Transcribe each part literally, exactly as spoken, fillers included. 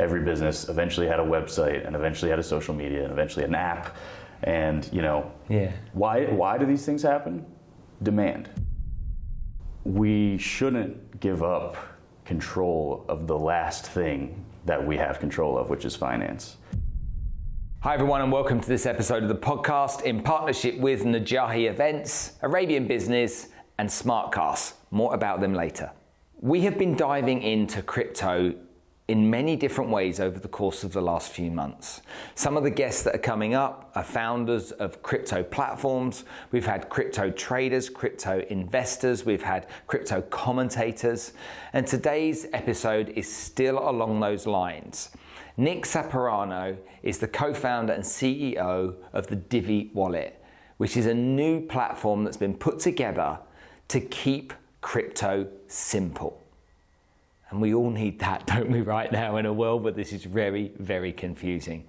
every business eventually had a website and eventually had a social media and eventually an app. And, you know, yeah. why why do these things happen? Demand. We shouldn't give up control of the last thing that we have control of, which is finance. Hi everyone, and welcome to this episode of the podcast in partnership with Najahi Events, Arabian Business, and Smartcast. More about them later. We have been diving into crypto in many different ways over the course of the last few months. Some of the guests that are coming up are founders of crypto platforms. We've had crypto traders, crypto investors, we've had crypto commentators, and today's episode is still along those lines. Nick Saponaro is the co-founder and C E O of the Divi Wallet, which is a new platform that's been put together to keep crypto simple. And we all need that, don't we, right now in a world where this is very, very confusing.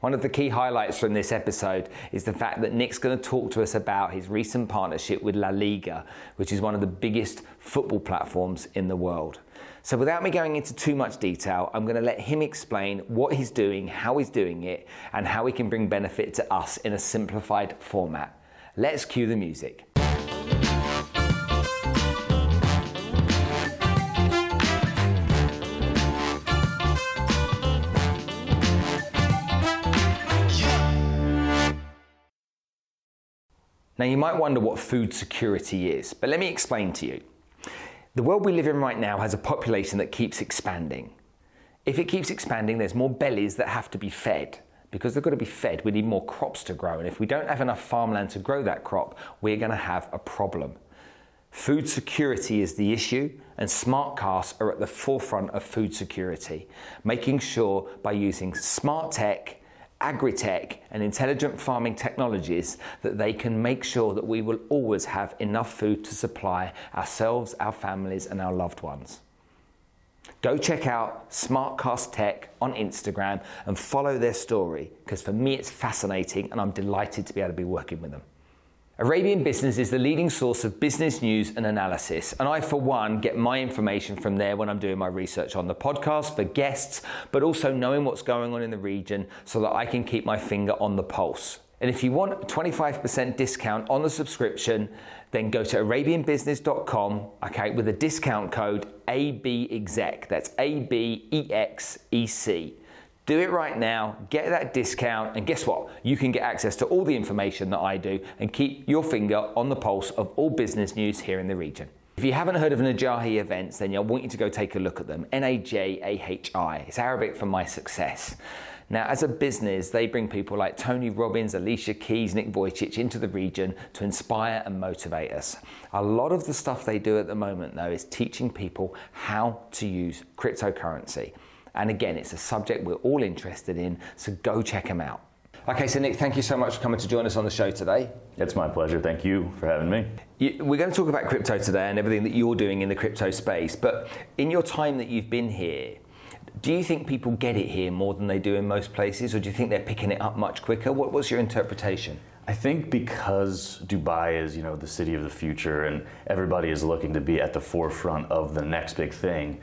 One of the key highlights from this episode is the fact that Nick's going to talk to us about his recent partnership with La Liga, which is one of the biggest football platforms in the world. So without me going into too much detail, I'm going to let him explain what he's doing, how he's doing it, and how he can bring benefit to us in a simplified format. Let's cue the music. Now, you might wonder what food security is, but let me explain to you. The world we live in right now has a population that keeps expanding. If it keeps expanding, there's more bellies that have to be fed. Because they've got to be fed, we need more crops to grow. And if we don't have enough farmland to grow that crop, we're going to have a problem. Food security is the issue, and Smartcasts are at the forefront of food security, making sure by using smart tech, agri-tech and intelligent farming technologies that they can make sure that we will always have enough food to supply ourselves, our families and our loved ones. Go check out Smartcast Tech on Instagram and follow their story, because for me it's fascinating and I'm delighted to be able to be working with them. Arabian Business is the leading source of business news and analysis, and I, for one, get my information from there when I'm doing my research on the podcast for guests, but also knowing what's going on in the region so that I can keep my finger on the pulse. And if you want a twenty-five percent discount on the subscription, then go to arabian business dot com, okay, with a discount code A B E X E C. That's A B E X E C. Do it right now, get that discount, and guess what? You can get access to all the information that I do and keep your finger on the pulse of all business news here in the region. If you haven't heard of Najahi Events, then I want you to go take a look at them. N A J A H I. It's Arabic for my success. Now, as a business, they bring people like Tony Robbins, Alicia Keys, Nick Vujicic into the region to inspire and motivate us. A lot of the stuff they do at the moment, though, is teaching people how to use cryptocurrency. And again, it's a subject we're all interested in, so go check them out. Okay, so Nick, thank you so much for coming to join us on the show today. It's my pleasure. Thank you for having me. You, we're going to talk about crypto today and everything that you're doing in the crypto space. But in your time that you've been here, do you think people get it here more than they do in most places, or do you think they're picking it up much quicker? What, what's your interpretation? I think because Dubai is, you know, the city of the future, and everybody is looking to be at the forefront of the next big thing,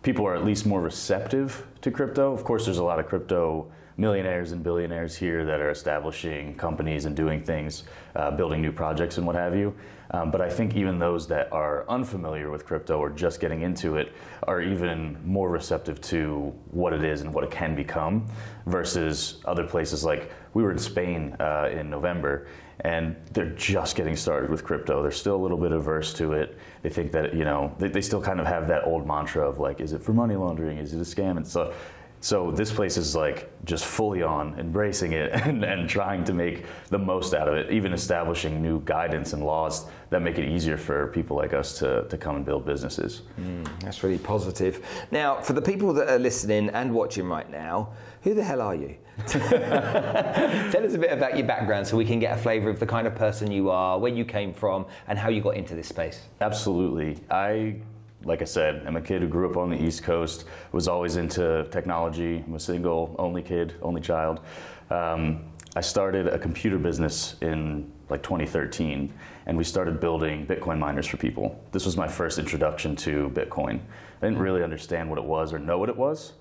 people are at least more receptive to crypto. Of course, there's a lot of crypto millionaires and billionaires here that are establishing companies and doing things, uh, building new projects and what have you. Um, but I think even those that are unfamiliar with crypto or just getting into it are even more receptive to what it is and what it can become versus other places. Like we were in Spain uh, in November, and they're just getting started with crypto. They're still a little bit averse to it. They think that, you know, they, they still kind of have that old mantra of like, is it for money laundering? Is it a scam? And so So this place is like just fully on embracing it and, and trying to make the most out of it, even establishing new guidance and laws that make it easier for people like us to, to come and build businesses. Mm, that's really positive. Now, for the people that are listening and watching right now, who the hell are you? Tell us a bit about your background so we can get a flavor of the kind of person you are, where you came from, and how you got into this space. Absolutely. I... Like I said, I'm a kid who grew up on the East Coast, was always into technology. I'm a single, only kid, only child. Um, I started a computer business in like twenty thirteen, and we started building Bitcoin miners for people. This was my first introduction to Bitcoin. I didn't really understand what it was or know what it was.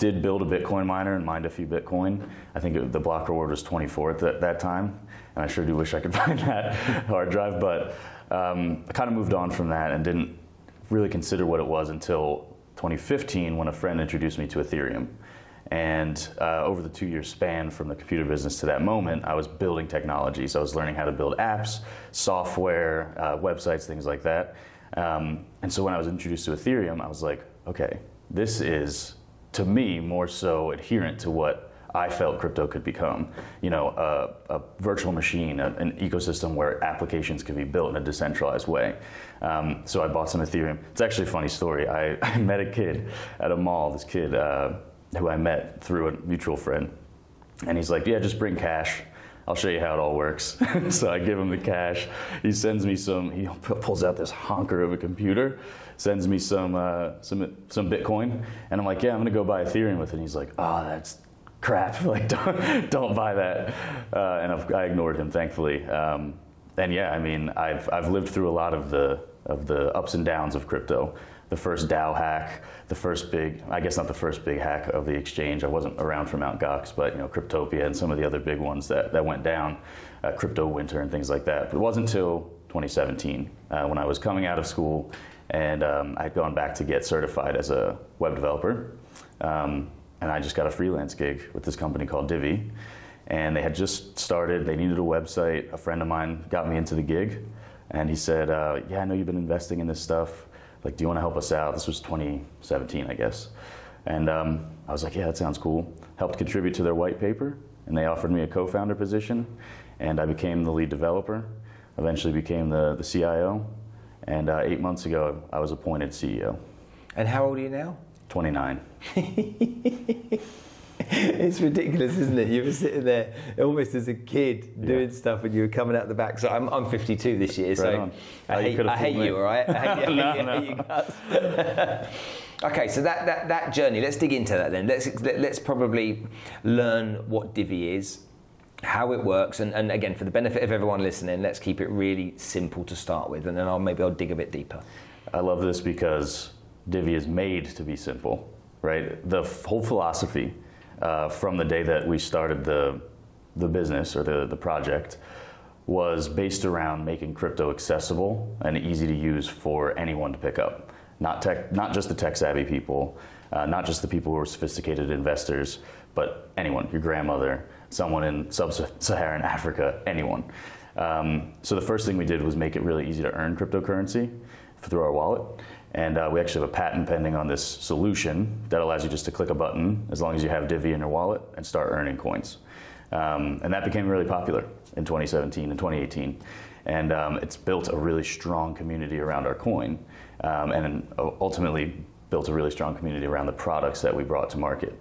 did build a Bitcoin miner and mined a few Bitcoin. I think it, the block reward was twenty-four at that, that time, and I sure do wish I could find that hard drive, but um, I kind of moved on from that and didn't really consider what it was until twenty fifteen when a friend introduced me to Ethereum. And uh, over the two-year span from the computer business to that moment, I was building technologies. I was learning how to build apps, software, uh, websites, things like that. Um, and so when I was introduced to Ethereum, I was like, okay, this is, to me, more so adherent to what I felt crypto could become. You know, a, a virtual machine, a, an ecosystem where applications can be built in a decentralized way. Um, so I bought some Ethereum. It's actually a funny story. I, I met a kid at a mall, this kid, uh, who I met through a mutual friend. And he's like, yeah, just bring cash. I'll show you how it all works. So I give him the cash. He sends me some, he pulls out this honker of a computer, sends me some uh, some some Bitcoin. And I'm like, yeah, I'm gonna go buy Ethereum with it. And he's like, oh, that's crap. Like, don't, don't buy that. Uh, and I've, I ignored him, thankfully. Um, and yeah, I mean, I've I've lived through a lot of the of the ups and downs of crypto. The first DAO hack, the first big, I guess not the first big hack of the exchange. I wasn't around for Mount. Gox, but you know, Cryptopia and some of the other big ones that, that went down, uh, Crypto Winter and things like that. But it wasn't until twenty seventeen uh, when I was coming out of school and um, I'd gone back to get certified as a web developer. Um, and I just got a freelance gig with this company called Divi. And they had just started, they needed a website. A friend of mine got me into the gig and he said, uh, yeah, I know you've been investing in this stuff. Like, do you want to help us out? This was twenty seventeen, I guess. And um, I was like, yeah, that sounds cool. Helped contribute to their white paper, and they offered me a co-founder position, and I became the lead developer, eventually became the, the C I O, and uh, eight months ago, I was appointed C E O. And how old are you now? twenty-nine. It's ridiculous, isn't it? You were sitting there almost as a kid doing yeah. stuff and you were coming out the back. So I'm I'm fifty-two this year, so right I, oh, hate, you I hate you, all right? I hate you, I hate no, you, no. I hate you. Okay, so that, that, that journey, let's dig into that then. Let's let, let's probably learn what Divi is, how it works, and, and again, for the benefit of everyone listening, let's keep it really simple to start with, and then I'll maybe I'll dig a bit deeper. I love this because Divi is made to be simple, right? The whole philosophy Uh, from the day that we started the the business or the, the project was based around making crypto accessible and easy to use for anyone to pick up. Not tech, not just the tech-savvy people, uh, not just the people who are sophisticated investors, but anyone, your grandmother, someone in sub-Saharan Africa, anyone. Um, so the first thing we did was make it really easy to earn cryptocurrency through our wallet. And uh, we actually have a patent pending on this solution that allows you just to click a button as long as you have Divi in your wallet and start earning coins. Um, and that became really popular in twenty seventeen and twenty eighteen. And um, it's built a really strong community around our coin um, and ultimately built a really strong community around the products that we brought to market.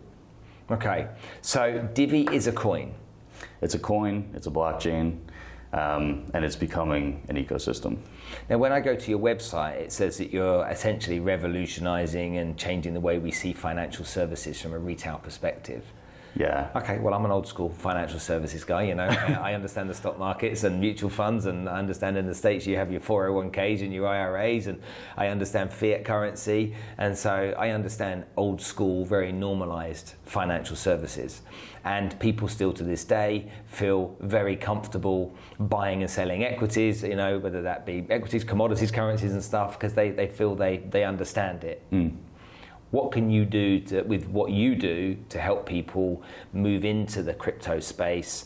Okay, so Divi is a coin. It's a coin, it's a blockchain. Um, and it's becoming an ecosystem. Now, when I go to your website, it says that you're essentially revolutionizing and changing the way we see financial services from a retail perspective. Yeah. Okay, well, I'm an old school financial services guy, you know. I, I understand the stock markets and mutual funds, and I understand in the States you have your four oh one k's and your I R As, and I understand fiat currency. And so I understand old school, very normalized financial services. And people still to this day feel very comfortable buying and selling equities, you know, whether that be equities, commodities, currencies and stuff, because they, they feel they, they understand it. Mm. What can you do to, with what you do to help people move into the crypto space,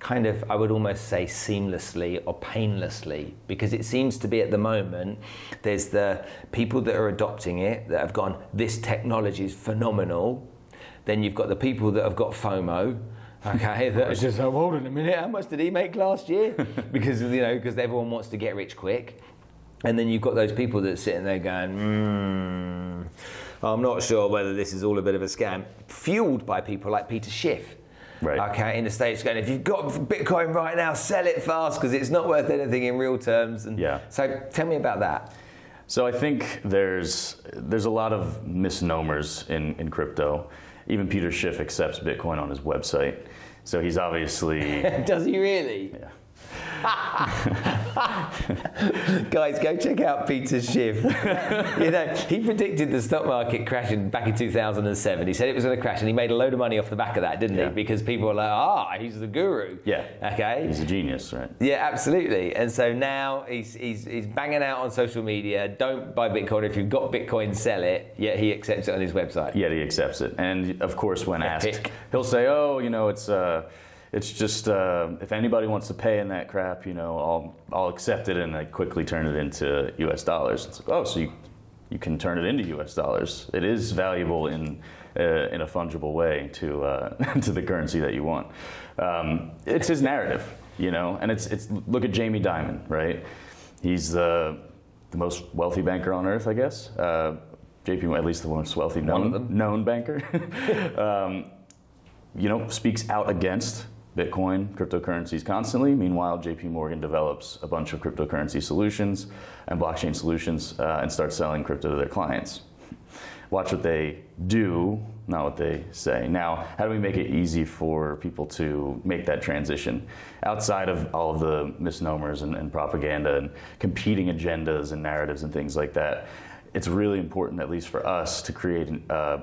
kind of, I would almost say seamlessly or painlessly? Because it seems to be at the moment, there's the people that are adopting it, that have gone, this technology is phenomenal. Then you've got the people that have got FOMO, okay, that are just, oh, hold on a minute, how much did he make last year? Because, you know, because everyone wants to get rich quick. And then you've got those people that are sitting there going, hmm, I'm not sure whether this is all a bit of a scam, fueled by people like Peter Schiff. Right. Okay, in the States going, if you've got Bitcoin right now, sell it fast because it's not worth anything in real terms. And yeah. So tell me about that. So I think there's there's a lot of misnomers in, in crypto. Even Peter Schiff accepts Bitcoin on his website. So he's obviously... Does he really? Yeah. Guys, go check out Peter Schiff. You know, he predicted the stock market crashing back in two thousand seven. He said it was going to crash, and he made a load of money off the back of that, didn't yeah. he? Because people were like, ah, he's the guru. Yeah. Okay. He's a genius, right? Yeah, absolutely. And so now he's he's he's banging out on social media, don't buy Bitcoin. If you've got Bitcoin, sell it. Yet he accepts it on his website. Yet he accepts it. And of course, when asked, he'll say, oh, you know, it's... Uh, It's just uh, if anybody wants to pay in that crap, you know, I'll I'll accept it, and I quickly turn it into U S dollars. It's like, oh, so you you can turn it into U S dollars. It is valuable in uh, in a fungible way to uh, to the currency that you want. Um, it's his narrative, you know, and it's it's look at Jamie Dimon, right? He's the the most wealthy banker on earth, I guess. Uh, J P, at least the most wealthy known known banker. um, you know, speaks out against Bitcoin, cryptocurrencies constantly. Meanwhile, J P Morgan develops a bunch of cryptocurrency solutions and blockchain solutions uh, and starts selling crypto to their clients. Watch what they do, not what they say. Now, how do we make it easy for people to make that transition? Outside of all of the misnomers and, and propaganda and competing agendas and narratives and things like that, it's really important, at least for us, to create an, uh,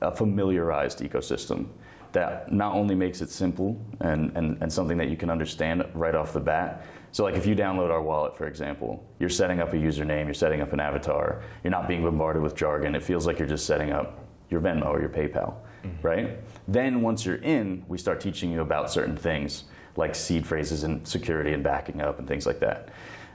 a familiarized ecosystem that not only makes it simple and, and, and something that you can understand right off the bat. So like if you download our wallet, for example, you're setting up a username, you're setting up an avatar, you're not being bombarded with jargon. It feels like you're just setting up your Venmo or your PayPal, mm-hmm. right? Then once you're in, we start teaching you about certain things like seed phrases and security and backing up and things like that.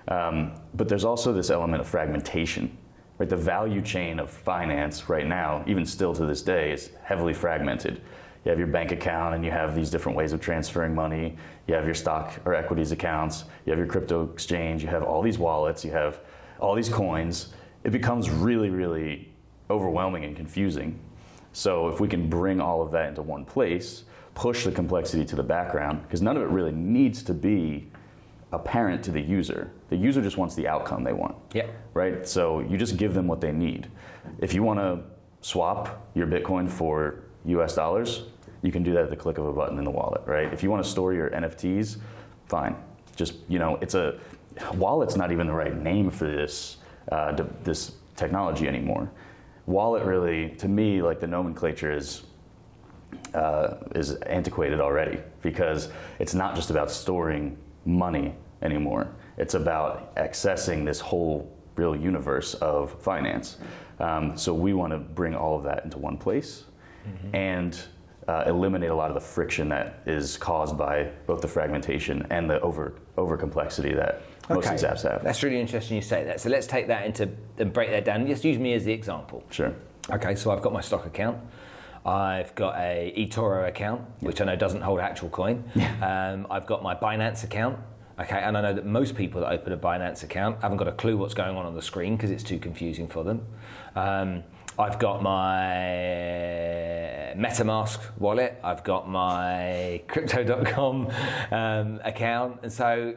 Um, but there's also this element of fragmentation. Right? The value chain of finance right now, even still to this day, is heavily fragmented. You have your bank account and you have these different ways of transferring money. You have your stock or equities accounts. You have your crypto exchange. You have all these wallets. You have all these coins. It becomes really, really overwhelming and confusing. So if we can bring all of that into one place, push the complexity to the background, because none of it really needs to be apparent to the user. The user just wants the outcome they want. Yeah. Right? So you just give them what they need. If you want to swap your Bitcoin for U S dollars, you can do that at the click of a button in the wallet, right? If you want to store your N F Ts, fine. Just, you know, it's a, wallet's not even the right name for this uh, d- this technology anymore. Wallet really, to me, like the nomenclature is uh, is antiquated already, because it's not just about storing money anymore. It's about accessing this whole real universe of finance. Um, so we want to bring all of that into one place. Mm-hmm. and uh, eliminate a lot of the friction that is caused by both the fragmentation and the over over complexity that okay. most of these apps have. That's really interesting you say that. So let's take that into and break that down. Just use me as the example. Sure. Okay, so I've got my stock account. I've got a eToro account, yeah. which I know doesn't hold actual coin. Yeah. Um, I've got my Binance account. Okay, and I know that most people that open a Binance account haven't got a clue what's going on on the screen because it's too confusing for them. Um, I've got my MetaMask wallet. I've got my Crypto dot com um, account, and so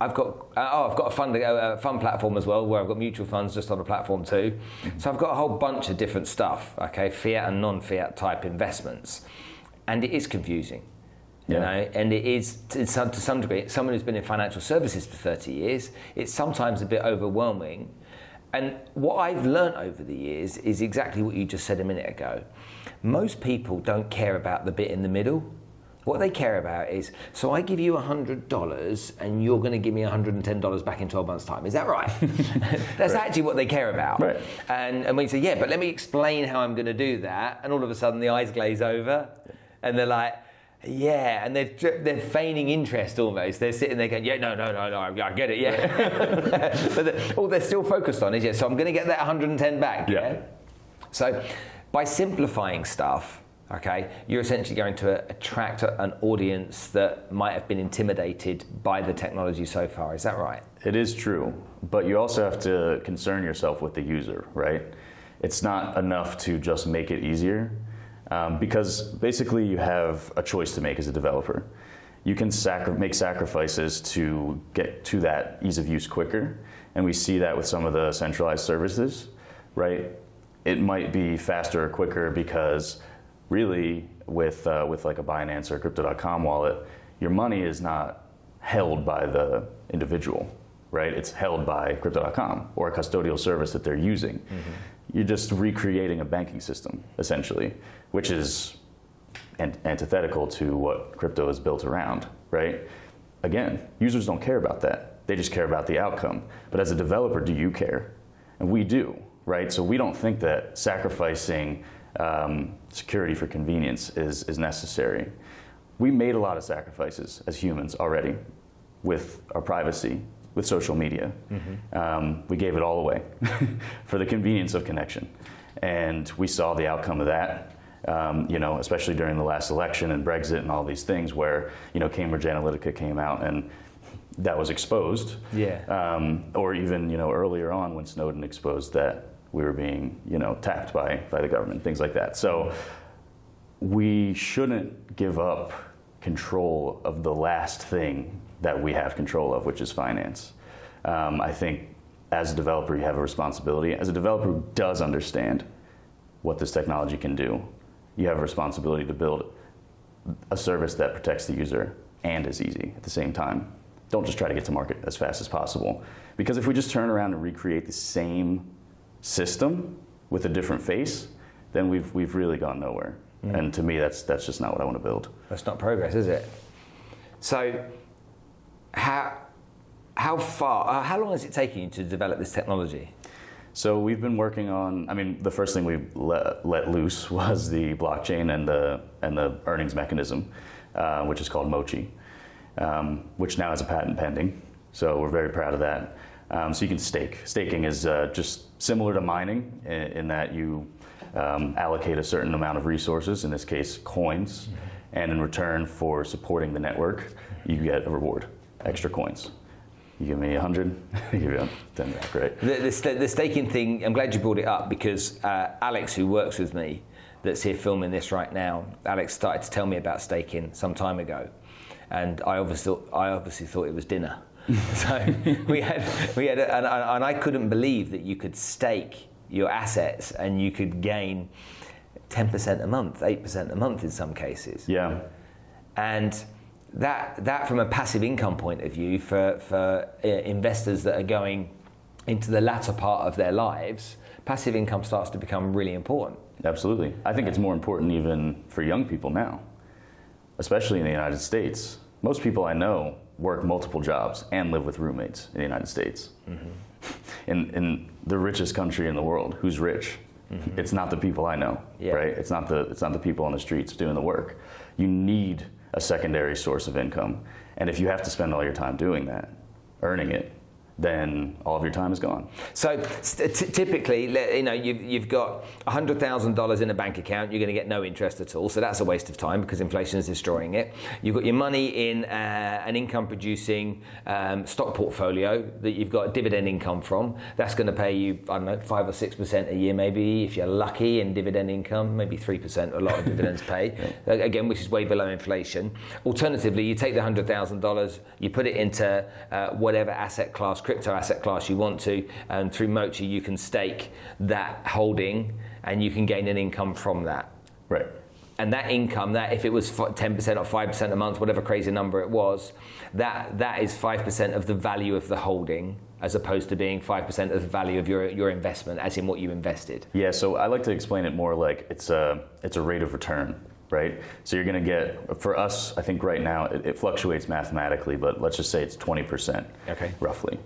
I've got oh, I've got a fund a fund platform as well, where I've got mutual funds just on the platform too. So I've got a whole bunch of different stuff, okay, fiat and non-fiat type investments, and it is confusing, you yeah. know. And it is to some, to some degree, someone who's been in financial services for thirty years, it's sometimes a bit overwhelming. And what I've learned over the years is exactly what you just said a minute ago. Most people don't care about the bit in the middle. What they care about is, so I give you one hundred dollars and you're going to give me one hundred ten dollars back in twelve months' time. Is that right? That's right. Actually what they care about. Right. And, and we say, yeah, but let me explain how I'm going to do that. And all of a sudden the eyes glaze over and they're like, yeah, and they're they're feigning interest almost. They're sitting there going, yeah, no, no, no, no, I get it, yeah. But the, all they're still focused on is, yeah, so I'm going to get that one hundred ten back, yeah. yeah? So by simplifying stuff, okay, you're essentially going to attract an audience that might have been intimidated by the technology so far. Is that right? It is true, but you also have to concern yourself with the user, right? It's not enough to just make it easier. Um, because basically you have a choice to make as a developer. You can sacri- make sacrifices to get to that ease of use quicker, and we see that with some of the centralized services, right? It might be faster or quicker because really with uh, with like a Binance or a Crypto dot com wallet, your money is not held by the individual, right? It's held by Crypto dot com or a custodial service that they're using. Mm-hmm. You're just recreating a banking system, essentially, which is an- antithetical to what crypto is built around, right? Again, users don't care about that. They just care about the outcome. But as a developer, do you care? And we do, right? So we don't think that sacrificing um, security for convenience is, is necessary. We made a lot of sacrifices as humans already with our privacy, with social media. Mm-hmm. Um, we gave it all away for the convenience of connection. And we saw the outcome of that, um, you know, especially during the last election and Brexit and all these things where, you know, Cambridge Analytica came out and that was exposed. Yeah. Um, or even, you know, earlier on when Snowden exposed that we were being, you know, tapped by, by the government, things like that. So we shouldn't give up control of the last thing that we have control of, which is finance. Um, I think as a developer, you have a responsibility. As a developer who does understand what this technology can do, you have a responsibility to build a service that protects the user and is easy at the same time. Don't just try to get to market as fast as possible. Because if we just turn around and recreate the same system with a different face, then we've we've really gone nowhere. Mm. And to me, that's that's just not what I want to build. That's not progress, is it? So how how far, uh, how long has it taken you to develop this technology? So we've been working on, I mean, the first thing we let, let loose was the blockchain and the and the earnings mechanism, uh, which is called Mochi, um, which now has a patent pending. So we're very proud of that. Um, so you can stake. Staking is uh, just similar to mining in, in that you um, allocate a certain amount of resources, in this case coins, mm-hmm. and in return for supporting the network, you get a reward. Extra coins. You give me one hundred, I give you ten back, right? The, the, the staking thing, I'm glad you brought it up because uh, Alex, who works with me, that's here filming this right now, Alex started to tell me about staking some time ago. And I obviously, I obviously thought it was dinner. So we had, we had, and, and I couldn't believe that you could stake your assets and you could gain ten percent a month, eight percent a month in some cases. Yeah. And That that from a passive income point of view for, for uh, investors that are going into the latter part of their lives, passive income starts to become really important. Absolutely. I think it's more important even for young people now, especially in the United States. Most people I know work multiple jobs and live with roommates in the United States. Mm-hmm. In, in the richest country in the world, who's rich? Mm-hmm. It's not the people I know, yeah. right? It's not the it's not the people on the streets doing the work. You need a secondary source of income. And if you have to spend all your time doing that, earning it, then all of your time is gone. So st- t- typically, you know, you've, you've got one hundred thousand dollars in a bank account, you're gonna get no interest at all, so that's a waste of time because inflation is destroying it. You've got your money in uh, an income producing um, stock portfolio that you've got dividend income from. That's gonna pay you, I don't know, five or six percent a year maybe, if you're lucky in dividend income, maybe three percent, a lot of dividends pay. Yeah. Again, which is way below inflation. Alternatively, you take the one hundred thousand dollars, you put it into uh, whatever asset class, crypto asset class you want to, and through Mochi you can stake that holding and you can gain an income from that. Right. And that income, that if it was ten percent or five percent a month, whatever crazy number it was, that that is five percent of the value of the holding as opposed to being five percent of the value of your your investment, as in what you invested. Yeah, so I like to explain it more like it's a, it's a rate of return. Right? So you're going to get, for us, I think right now, it, it fluctuates mathematically, but let's just say it's twenty percent, okay, roughly.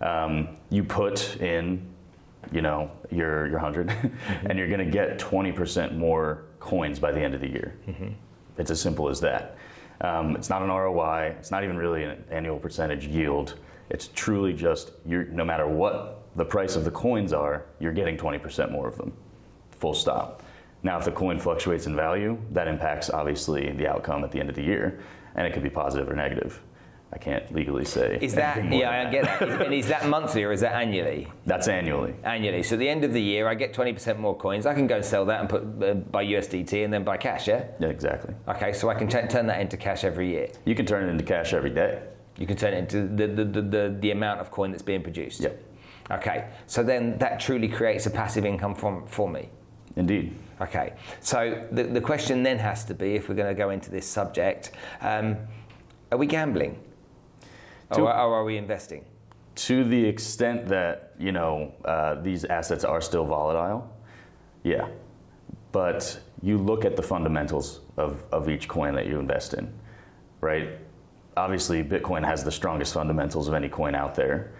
Um, you put in, you know, your your one hundred, mm-hmm. and you're going to get twenty percent more coins by the end of the year. Mm-hmm. It's as simple as that. Um, it's not an R O I. It's not even really an annual percentage yield. It's truly just, you're, no matter what the price of the coins are, you're getting twenty percent more of them, full stop. Now, if the coin fluctuates in value, that impacts, obviously, the outcome at the end of the year, and it could be positive or negative. I can't legally say. Is that, yeah, I that. get that. Is, and is that monthly or is that annually? That's annually. Annually. So at the end of the year, I get twenty percent more coins. I can go sell that and put uh, buy U S D T and then buy cash, yeah? Yeah, exactly. Okay, so I can t- turn that into cash every year. You can turn it into cash every day. You can turn it into the, the, the, the, the amount of coin that's being produced. Yep. Okay, so then that truly creates a passive income from, for me. Indeed. Okay, so the, the question then has to be, if we're going to go into this subject, um, are we gambling? To, or, or are we investing? To the extent that, you know, uh, these assets are still volatile, yeah. But you look at the fundamentals of, of each coin that you invest in, right? Obviously, Bitcoin has the strongest fundamentals of any coin out there.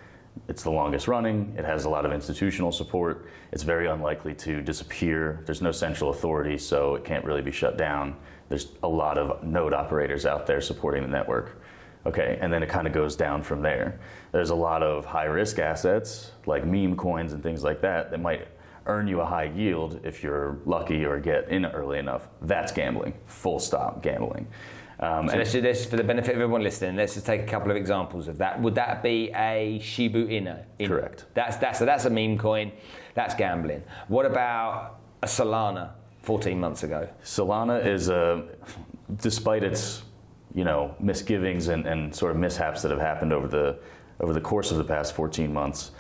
It's the longest running. It has a lot of institutional support. It's very unlikely to disappear. There's no central authority, so it can't really be shut down. There's a lot of node operators out there supporting the network. Okay, and then it kind of goes down from there. There's a lot of high-risk assets, like meme coins and things like that, that might earn you a high yield if you're lucky or get in early enough. That's gambling, full stop gambling. Um, so and let's do this for the benefit of everyone listening. Let's just take a couple of examples of that. Would that be a Shiba Inu? In, correct. That's that's so that's a meme coin. That's gambling. What about a Solana? Fourteen months ago, Solana is a, despite its, you know, misgivings and, and sort of mishaps that have happened over the over the course of the past fourteen months,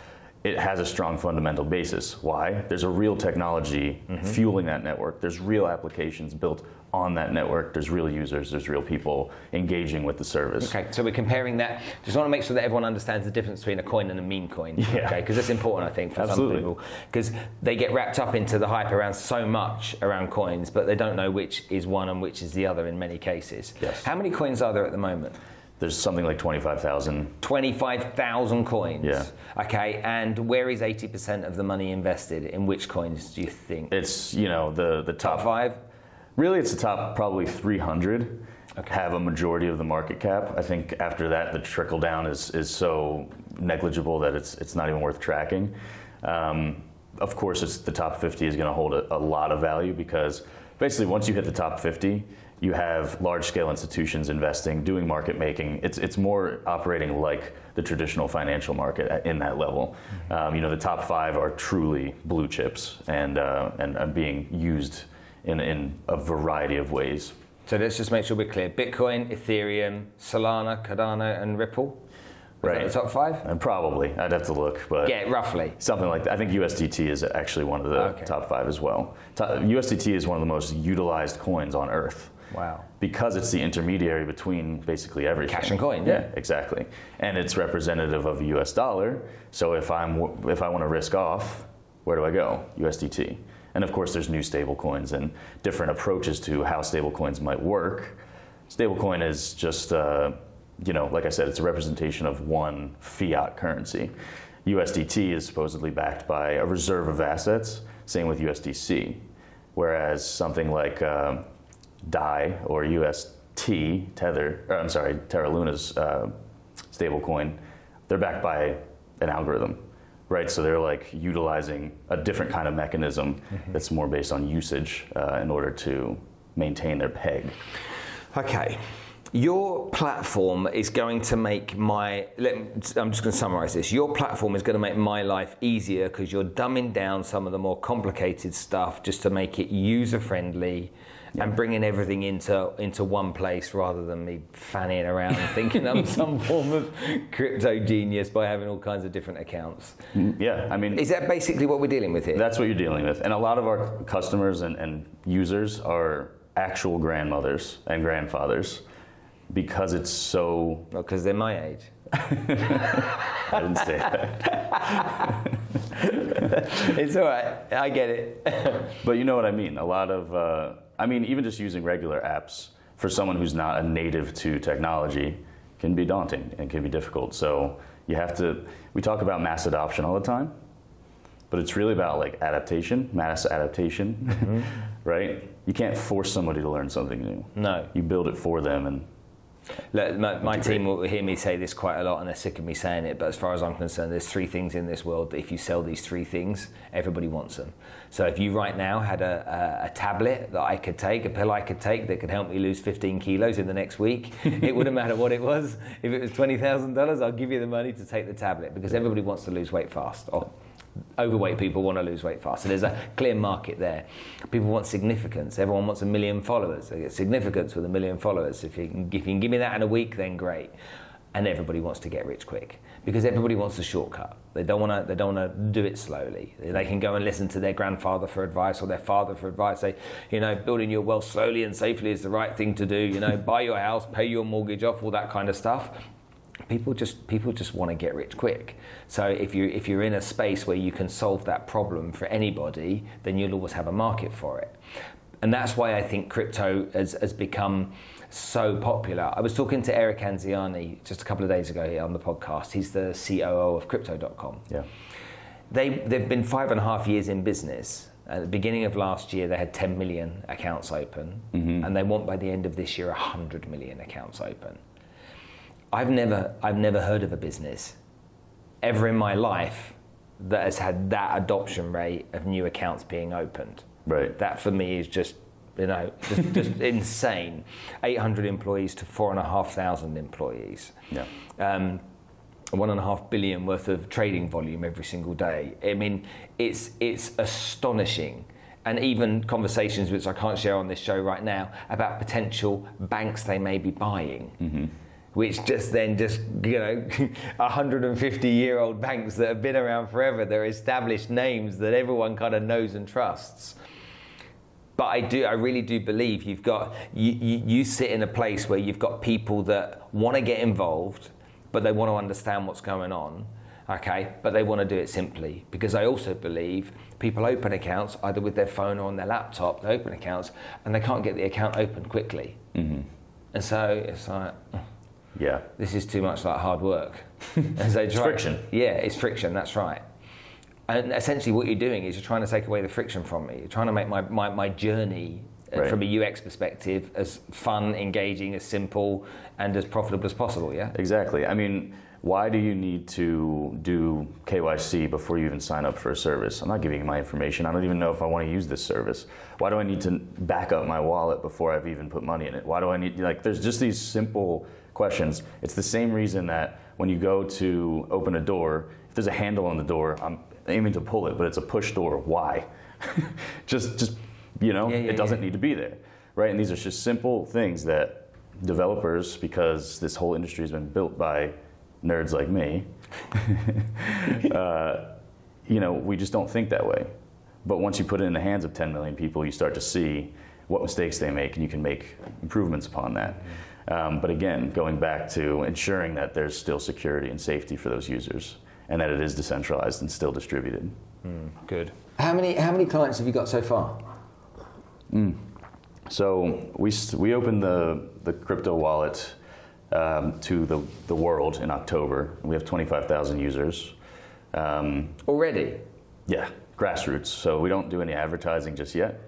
it has a strong fundamental basis. Why? There's a real technology mm-hmm. fueling that network. There's real applications built on that network. There's real users. There's real people engaging with the service. Okay, so we're comparing that. Just want to make sure that everyone understands the difference between a coin and a meme coin. Yeah. Okay, because that's important, I think, for Absolutely. Some people. Because they get wrapped up into the hype around so much around coins, but they don't know which is one and which is the other in many cases. Yes. How many coins are there at the moment? There's something like twenty-five thousand. twenty-five thousand coins. Yeah. Okay, and where is eighty percent of the money invested? In which coins do you think? It's, you know, the, the top, top five. Really, it's the top probably three hundred okay. have a majority of the market cap. I think after that, the trickle down is, is so negligible that it's it's not even worth tracking. Um, of course, it's the top fifty is going to hold a, a lot of value because basically once you hit the top fifty, you have large-scale institutions investing, doing market making. It's it's more operating like the traditional financial market in that level. Um, you know, the top five are truly blue chips and uh, and, and being used in, in a variety of ways. So let's just make sure we're clear. Bitcoin, Ethereum, Solana, Cardano, and Ripple. Is right. that the top five? And probably. I'd have to look. But yeah, roughly. Something like that. I think U S D T is actually one of the okay. top five as well. U S D T is one of the most utilized coins on Earth. Wow. Because it's the intermediary between basically everything. Cash and coin. Yeah, yeah, exactly. And it's representative of the U S dollar. So if I'm if I want to risk off, where do I go? U S D T. And of course, there's new stable coins and different approaches to how stable coins might work. Stablecoin is just, uh, you know, like I said, it's a representation of one fiat currency. U S D T is supposedly backed by a reserve of assets. Same with U S D C. Whereas something like Uh, D A I or U S T Tether, or I'm sorry, Terra Luna's uh, stablecoin, they're backed by an algorithm, right? So they're like utilizing a different kind of mechanism mm-hmm. that's more based on usage uh, in order to maintain their peg. Okay, your platform is going to make my, let, I'm just going to summarize this. Your platform is going to make my life easier because you're dumbing down some of the more complicated stuff just to make it user-friendly. Yeah. And bringing everything into into one place rather than me fanning around and thinking I'm some form of crypto genius by having all kinds of different accounts. Yeah, I mean, is that basically what we're dealing with here? That's what you're dealing with. And a lot of our customers and, and users are actual grandmothers and grandfathers because it's so... Well, because they're my age. I didn't say that. It's all right. I get it. But you know what I mean. A lot of... Uh, I mean, even just using regular apps for someone who's not a native to technology can be daunting and can be difficult. So you have to, we talk about mass adoption all the time, but it's really about like adaptation, mass adaptation, mm-hmm. right? You can't force somebody to learn something new. No. You build it for them. And Look, my, my team will hear me say this quite a lot and they're sick of me saying it, but as far as I'm concerned, there's three things in this world that if you sell these three things, everybody wants them. So if you right now had a, a, a tablet that I could take, a pill I could take that could help me lose fifteen kilos in the next week, it wouldn't matter what it was. If it was twenty thousand dollars, I'll give you the money to take the tablet because everybody wants to lose weight fast. Or overweight people want to lose weight fast. So there's a clear market there. People want significance. Everyone wants a million followers. They get significance with a million followers. If you can, if you can give me that in a week, then great. And everybody wants to get rich quick because everybody wants a shortcut. They don't want to. They don't want to do it slowly. They can go and listen to their grandfather for advice or their father for advice. They, you know, building your wealth slowly and safely is the right thing to do. You know, buy your house, pay your mortgage off, all that kind of stuff. people just people just want to get rich quick. So if you if you're in a space where you can solve that problem for anybody, then you'll always have a market for it. And that's why I think crypto has, has become so popular. I was talking to Eric Anziani just a couple of days ago here on the podcast. He's the C O O of Crypto dot com. Yeah. They, they've been five and a half years in business. At the beginning of last year, they had ten million accounts open, mm-hmm. and they want by the end of this year one hundred million accounts open. I've never, I've never heard of a business ever in my life that has had that adoption rate of new accounts being opened. Right. That for me is just, you know, just, just insane. eight hundred employees to four and a half thousand employees. Yeah. Um, one and a half billion worth of trading volume every single day. I mean, it's it's astonishing. And even conversations, which I can't share on this show right now, about potential banks they may be buying, mm-hmm. which just then just, you know, one hundred fifty-year-old banks that have been around forever, they're established names that everyone kind of knows and trusts. But I do, I really do believe you've got, you, you, you sit in a place where you've got people that want to get involved, but they want to understand what's going on, okay? But they want to do it simply, because I also believe people open accounts either with their phone or on their laptop. They open accounts and they can't get the account open quickly, mm-hmm. and so it's like, yeah, this is too much like hard work. As they try, it's friction. Yeah, it's friction. That's right. And essentially, what you're doing is you're trying to take away the friction from me. You're trying to make my my, my journey. Right. From a U X perspective, as fun, engaging, as simple, and as profitable as possible, yeah? Exactly. I mean, why do you need to do K Y C before you even sign up for a service? I'm not giving you my information. I don't even know if I want to use this service. Why do I need to back up my wallet before I've even put money in it? Why do I need, like, there's just these simple questions. It's the same reason that when you go to open a door, if there's a handle on the door, I'm aiming to pull it, but it's a push door. Why? just, just. You know, yeah, yeah, it doesn't yeah. need to be there, right? And these are just simple things that developers, because this whole industry has been built by nerds like me, uh, you know, we just don't think that way. But once you put it in the hands of ten million people, you start to see what mistakes they make, and you can make improvements upon that. Um, but again, going back to ensuring that there's still security and safety for those users, and that it is decentralized and still distributed. Mm, good. How many, how many clients have you got so far? Mm. So we we opened the, the crypto wallet um, to the, the world in October. We have twenty-five thousand users. Um, Already? Yeah, grassroots. So we don't do any advertising just yet.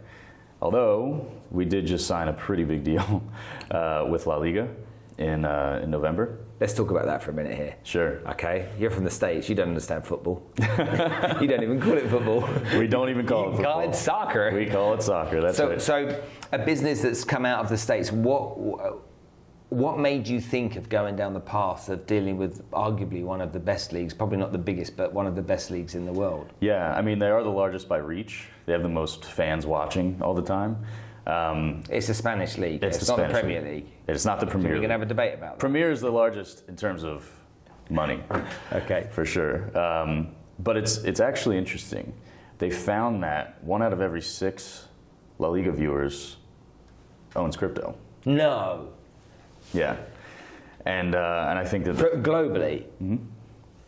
Although we did just sign a pretty big deal uh, with La Liga in uh, in November. Let's talk about that for a minute here. Sure. Okay. You're from the States. You don't understand football. You don't even call it football. We don't even call you it football. You call it soccer. We call it soccer. That's so, right. So a business that's come out of the States, what what made you think of going down the path of dealing with arguably one of the best leagues, probably not the biggest, but one of the best leagues in the world? Yeah. I mean, they are the largest by reach. They have the most fans watching all the time. Um, it's the Spanish league. It's, it's the not Spanish the Premier League. League. It's not the Premier League. We can have a debate about that. Premier is the largest in terms of money. Okay. For sure. Um, but it's it's actually interesting. They found that one out of every six La Liga viewers owns crypto. No. Yeah. And uh, and I think that... Pro- globally? Mm-hmm.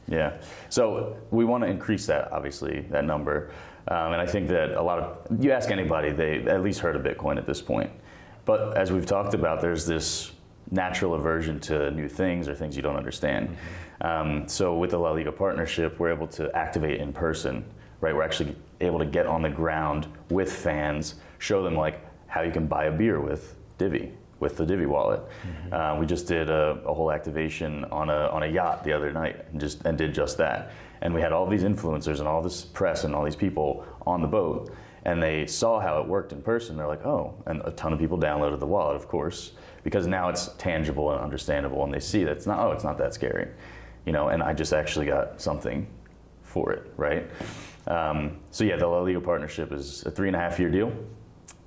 Yeah. So we want to increase that, obviously, that number. Um, and I think that a lot of, you ask anybody, they at least heard of Bitcoin at this point. But as we've talked about, there's this natural aversion to new things or things you don't understand. Mm-hmm. Um, so with the La Liga partnership, we're able to activate in person, right? We're actually able to get on the ground with fans, show them like how you can buy a beer with Divi, with the Divi wallet. Mm-hmm. Uh, we just did a, a whole activation on a on a yacht the other night and just and did just that. And we had all these influencers and all this press and all these people on the boat, and they saw how it worked in person. They're like, oh, and a ton of people downloaded the wallet, of course, because now it's tangible and understandable, and they see that it's not, oh, it's not that scary, you know, and I just actually got something for it, right? Um, so yeah, the La Liga partnership is a three and a half year deal.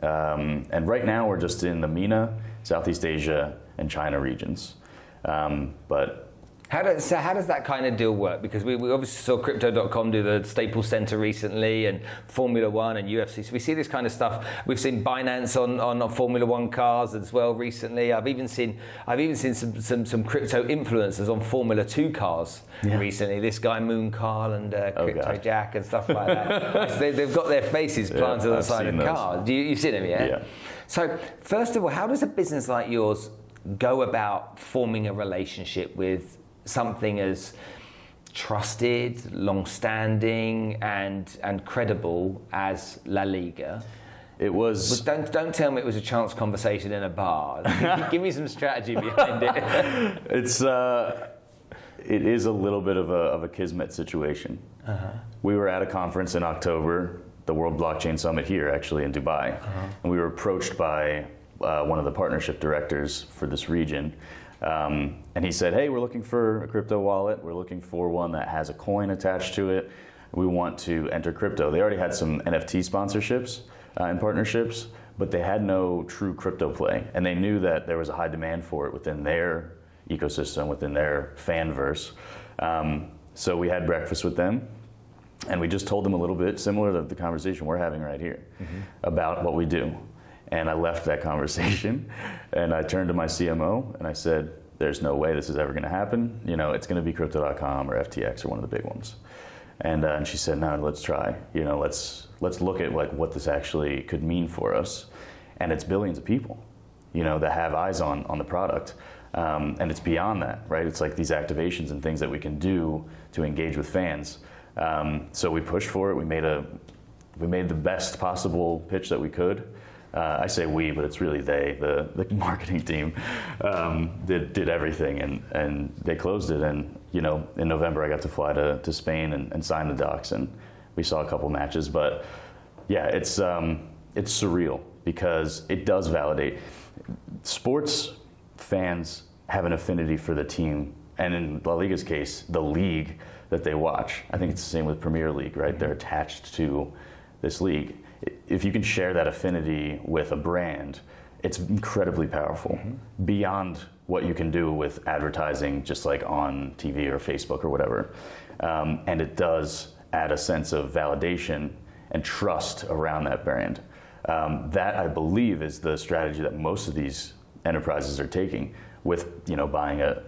Um, and right now we're just in the MENA, Southeast Asia, and China regions. Um, but How does, so how does that kind of deal work? Because we, we obviously saw Crypto dot com do the Staples Center recently, and Formula One and U F C. So we see this kind of stuff. We've seen Binance on, on Formula One cars as well recently. I've even seen I've even seen some some, some crypto influencers on Formula Two cars yeah. recently. This guy Moon Carl and uh, Crypto oh Jack and stuff like that. So they, they've got their faces planted yeah, on the side of the car. Do you, you've seen them, yeah? yeah? So first of all, how does a business like yours go about forming a relationship with something as trusted, long-standing, and and credible as La Liga? It was. But don't don't tell me it was a chance conversation in a bar. Give me some strategy behind it. It's uh, it is a little bit of a of a kismet situation. Uh-huh. We were at a conference in October, the World Blockchain Summit here, actually in Dubai, uh-huh. and we were approached by uh, one of the partnership directors for this region. Um, and he said, hey, we're looking for a crypto wallet. We're looking for one that has a coin attached to it. We want to enter crypto. They already had some N F T sponsorships uh, and partnerships, but they had no true crypto play. And they knew that there was a high demand for it within their ecosystem, within their fanverse. Um, so we had breakfast with them. And we just told them a little bit, similar to the conversation we're having right here, mm-hmm. about what we do. And I left that conversation, and I turned to my C M O, and I said, there's no way this is ever going to happen. You know, it's going to be Crypto dot com or F T X or one of the big ones. And, uh, and she said, no, let's try. You know, let's let's look at like what this actually could mean for us. And it's billions of people, you know, that have eyes on, on the product. Um, and it's beyond that, right? It's like these activations and things that we can do to engage with fans. Um, so we pushed for it. We made a we made the best possible pitch that we could. Uh, I say we, but it's really they, the, the marketing team, um, did, did everything, and, and they closed it. And, you know, in November, I got to fly to, to Spain and, and sign the docs, and we saw a couple matches. But, yeah, it's um, it's surreal because it does validate. Sports fans have an affinity for the team, and in La Liga's case, the league that they watch. I think it's the same with Premier League, right? They're attached to this league. If you can share that affinity with a brand, it's incredibly powerful, mm-hmm. beyond what you can do with advertising, just like on T V or Facebook or whatever. Um, and it does add a sense of validation and trust around that brand. Um, that, I believe, is the strategy that most of these enterprises are taking with, you know, buying a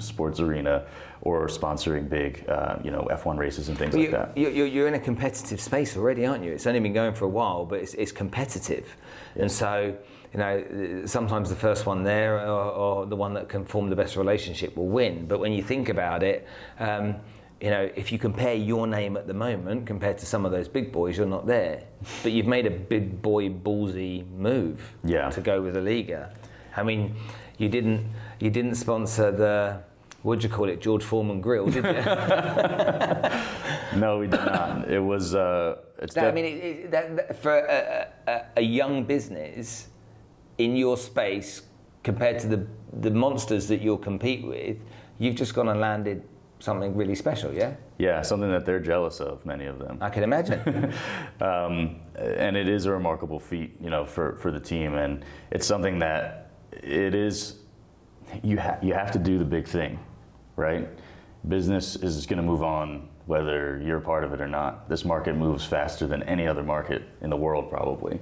sports arena or sponsoring big, uh, you know, F one races and things you, like that. You're, you're in a competitive space already, aren't you? It's only been going for a while, but it's, it's competitive. Yeah. And so, you know, sometimes the first one there or, or the one that can form the best relationship will win. But when you think about it, um, you know, if you compare your name at the moment compared to some of those big boys, you're not there. But you've made a big boy ballsy move yeah. to go with the Liga. I mean, you didn't you didn't sponsor the, what'd you call it, George Foreman Grill, did you? No, we did not. It was. Uh, it's that, def- I mean, it, it, that, that, for a, a, a young business in your space, compared to the the monsters that you'll compete with, you've just gone and landed something really special, yeah? Yeah, something that they're jealous of, many of them. I can imagine. um, and it is a remarkable feat, you know, for, for the team, and it's something that. It is, you, ha- you have to do the big thing, right? Business is going to move on whether you're part of it or not. This market moves faster than any other market in the world, probably.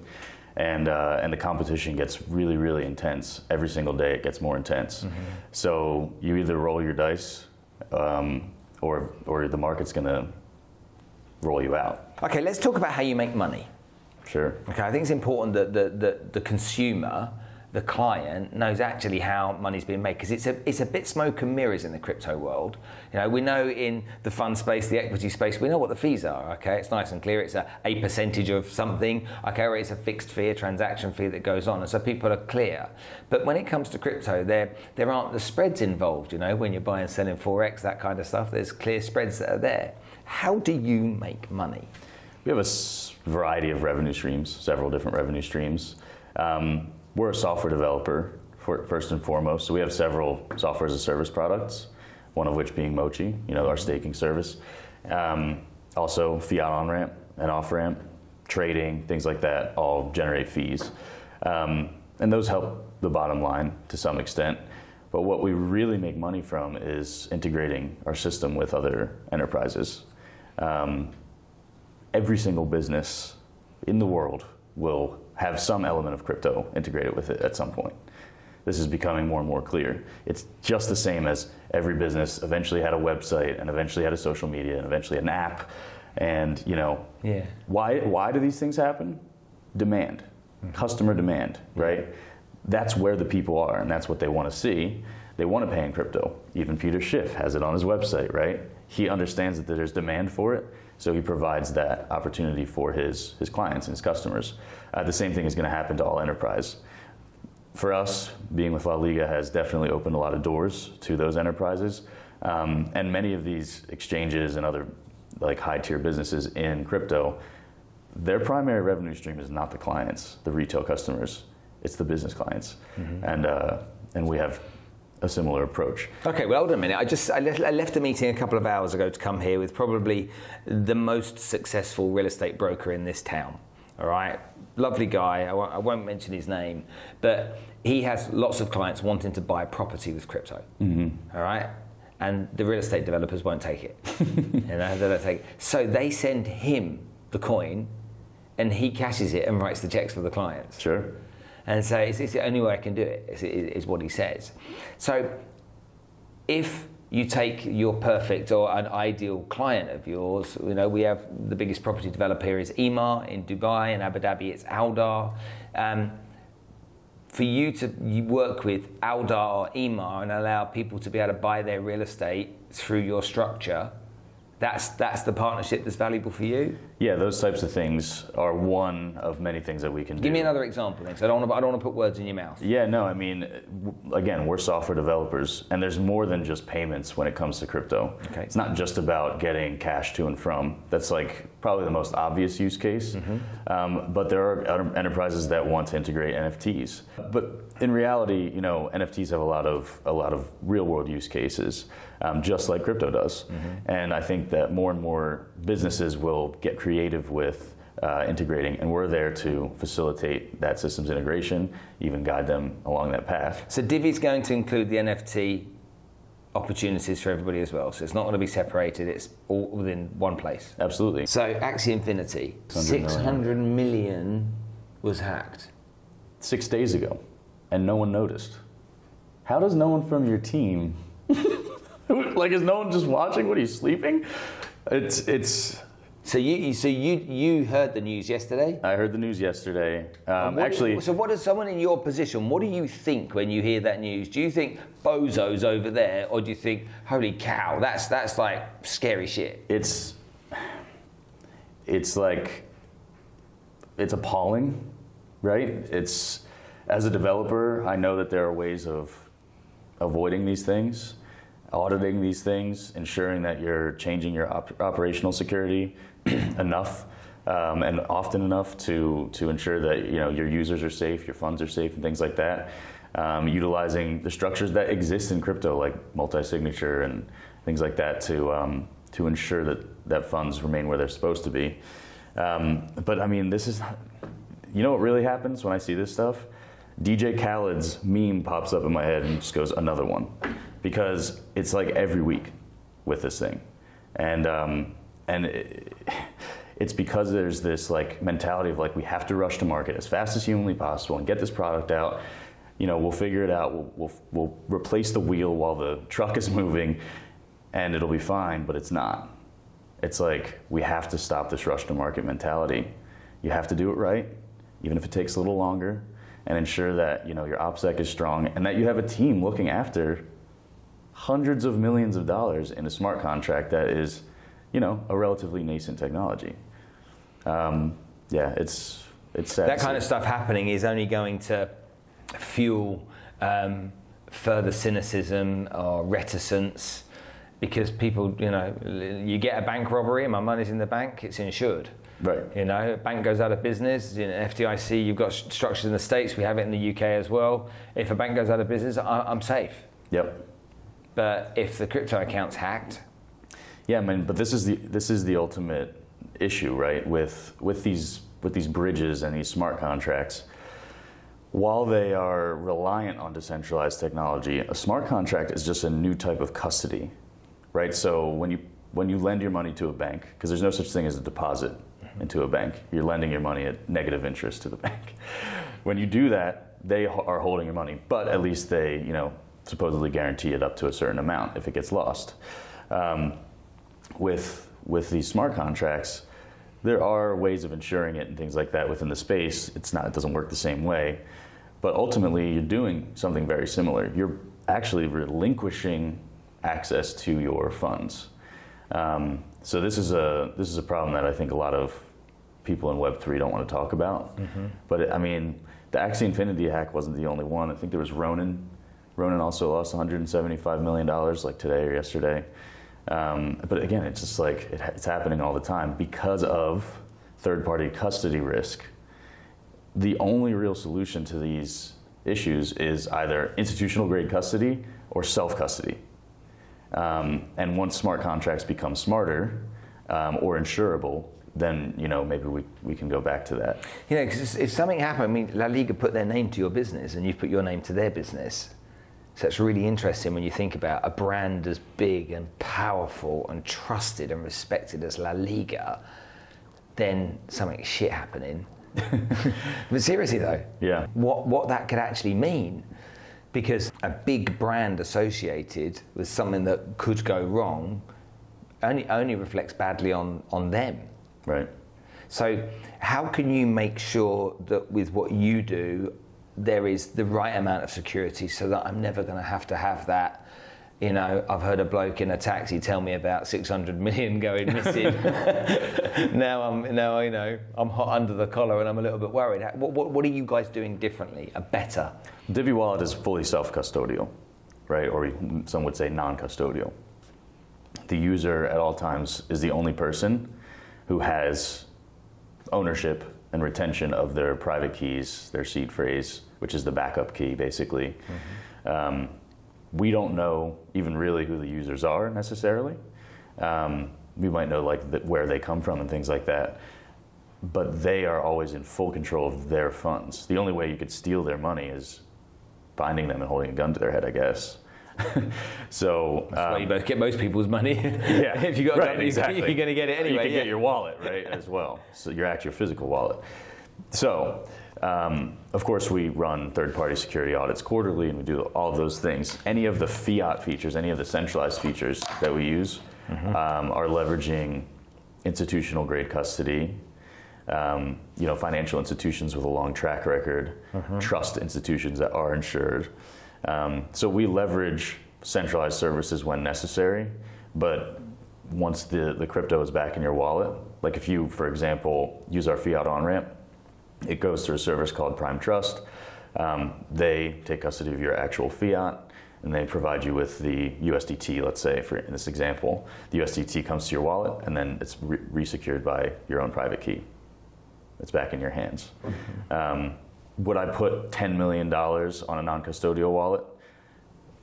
And uh, and the competition gets really, really intense. Every single day it gets more intense. Mm-hmm. So you either roll your dice um, or or the market's going to roll you out. Okay, let's talk about how you make money. Sure. Okay, I think it's important that the, the, the consumer, the client, knows actually how money's being made, because it's a it's a bit smoke and mirrors in the crypto world. You know, we know in the fund space, the equity space, we know what the fees are, okay? It's nice and clear. It's a, a percentage of something, okay, or it's a fixed fee, a transaction fee that goes on, and so people are clear. But when it comes to crypto, there there aren't the spreads involved, you know, when you're buying and selling Forex, that kind of stuff. There's clear spreads that are there. How do you make money? We have a variety of revenue streams, several different revenue streams. Um, We're a software developer, for, first and foremost. So we have several software as a service products, one of which being Mochi, you know, our staking service. Um, also, fiat on-ramp and off-ramp, trading, things like that, all generate fees. Um, and those help the bottom line to some extent. But what we really make money from is integrating our system with other enterprises. Um, every single business in the world will have some element of crypto integrated with it at some point. This is becoming more and more clear. It's just the same as every business eventually had a website and eventually had a social media and eventually an app. And, you know, yeah. why why do these things happen? Demand. Mm-hmm. Customer demand, right? That's where the people are, and that's what they want to see. They want to pay in crypto. Even Peter Schiff has it on his website, right? He understands that there's demand for it, so he provides that opportunity for his, his clients and his customers. Uh, the same thing is going to happen to all enterprise. For us, being with La Liga has definitely opened a lot of doors to those enterprises. Um, and many of these exchanges and other like high-tier businesses in crypto, their primary revenue stream is not the clients, the retail customers. It's the business clients. Mm-hmm. And uh, and we have a similar approach. Okay, well, hold on a minute. I just I left, I left a meeting a couple of hours ago to come here with probably the most successful real estate broker in this town. All right, lovely guy. I w- I won't mention his name, but he has lots of clients wanting to buy property with crypto. Mm-hmm. All right, and the real estate developers won't take it. You know, they don't take it. So they send him the coin, and he cashes it and writes the checks for the clients. Sure. And so it's, it's the only way I can do it, is, is what he says. So if you take your perfect or an ideal client of yours, you know, we have the biggest property developer here is Emar in Dubai, and Abu Dhabi it's Aldar. Um, for you to you work with Aldar or Emar and allow people to be able to buy their real estate through your structure, That's that's the partnership that's valuable for you? Yeah, those types of things are one of many things that we can do. Give me another example, because I don't want to, I don't want to put words in your mouth. Yeah, no, I mean, again, we're software developers, and there's more than just payments when it comes to crypto. Okay. It's not just about getting cash to and from. That's like probably the most obvious use case. Mm-hmm. Um, but there are enterprises that want to integrate N F Ts. But in reality, you know, N F Ts have a lot of a lot of real-world use cases, um, just like crypto does. Mm-hmm. And I think that more and more businesses will get creative with uh, integrating, and we're there to facilitate that systems integration, even guide them along that path. So Divi's going to include the N F T opportunities for everybody as well. So it's not going to be separated. It's all within one place. Absolutely. So Axie Infinity, six hundred million was hacked. Six days ago. And no one noticed. How does no one from your team, like, is no one just watching? What, are you sleeping? It's, it's. So you, so you, you heard the news yesterday? I heard the news yesterday. Um, actually. Is, so what does someone in your position, what do you think when you hear that news? Do you think bozo's over there, or do you think, holy cow, that's, that's like scary shit? It's, it's like, it's appalling, right? It's, As a developer, I know that there are ways of avoiding these things, auditing these things, ensuring that you're changing your op- operational security enough um, and often enough to to ensure that, you know, your users are safe, your funds are safe, and things like that. Um, utilizing the structures that exist in crypto, like multi-signature and things like that, to um, to ensure that, that funds remain where they're supposed to be. Um, but I mean, this is not, you know what really happens when I see this stuff? D J Khaled's meme pops up in my head and just goes, another one. Because it's like every week with this thing. And um, and it, it's because there's this like mentality of like, we have to rush to market as fast as humanly possible and get this product out. You know, we'll figure it out. We'll, we'll, we'll replace the wheel while the truck is moving and it'll be fine, but it's not. It's like, we have to stop this rush to market mentality. You have to do it right, even if it takes a little longer, and ensure that, you know, your OPSEC is strong and that you have a team looking after hundreds of millions of dollars in a smart contract that is, you know, a relatively nascent technology. Um, yeah, it's it's sad. That kind of stuff happening is only going to fuel um, further cynicism or reticence, because people, you know, you get a bank robbery and my money's in the bank, it's insured. Right. You know, bank goes out of business, you know, F D I C, you've got structures in the States, we have it in the U K as well. If a bank goes out of business, I- I'm safe. Yep. But if the crypto account's hacked... Yeah, I mean, but this is the this is the ultimate issue, right? With with these with these bridges and these smart contracts, while they are reliant on decentralized technology, a smart contract is just a new type of custody, right? So when you when you lend your money to a bank, because there's no such thing as a deposit into a bank, you're lending your money at negative interest to the bank. When you do that, they are holding your money, but at least they, you know, supposedly guarantee it up to a certain amount if it gets lost. Um, with with these smart contracts, there are ways of insuring it and things like that within the space. It's not, it doesn't work the same way, but ultimately you're doing something very similar. You're actually relinquishing access to your funds. Um, so this is a this is a problem that I think a lot of people in Web three don't want to talk about. Mm-hmm. But it, I mean, the Axie Infinity hack wasn't the only one. I think there was Ronin. Ronin also lost one hundred seventy-five million dollars like today or yesterday. Um, but again, it's just like it, it's happening all the time because of third-party custody risk. The only real solution to these issues is either institutional-grade custody or self-custody. Um, and once smart contracts become smarter um, or insurable, then you know maybe we, we can go back to that. You know, because if something happened, I mean, La Liga put their name to your business, and you've put your name to their business. So it's really interesting when you think about a brand as big and powerful and trusted and respected as La Liga, then something shit happening. But seriously though, yeah, what what that could actually mean. Because a big brand associated with something that could go wrong only only reflects badly on, on them. Right. So how can you make sure that with what you do, there is the right amount of security so that I'm never going to have to have that, you know, I've heard a bloke in a taxi tell me about six hundred million going missing. now I'm, now I know, I'm hot under the collar and I'm a little bit worried. What, what, what are you guys doing differently, or better? Divi Wallet is fully self-custodial, right? Or some would say non-custodial. The user at all times is the only person who has ownership and retention of their private keys, their seed phrase, which is the backup key, basically. Mm-hmm. Um, we don't know even really who the users are necessarily. Um, we might know like the, where they come from and things like that, but they are always in full control of their funds. The only way you could steal their money is finding them and holding a gun to their head, I guess. So that's um, why you both get most people's money. Yeah, if you got right, money, exactly. You're going to get it anyway. You can yeah. get your wallet, right, as well. So your actual physical wallet. So, um, of course, we run third-party security audits quarterly, and we do all of those things. Any of the fiat features, any of the centralized features that we use, mm-hmm. um, are leveraging institutional-grade custody. Um, you know, financial institutions with a long track record, mm-hmm. trust institutions that are insured. Um, so we leverage centralized services when necessary, but once the, the crypto is back in your wallet, like if you, for example, use our fiat on-ramp, it goes through a service called Prime Trust. Um, they take custody of your actual fiat, and they provide you with the U S D T, let's say, for in this example. The U S D T comes to your wallet, and then it's re- resecured by your own private key. It's back in your hands. Um, Would I put ten million dollars on a non-custodial wallet?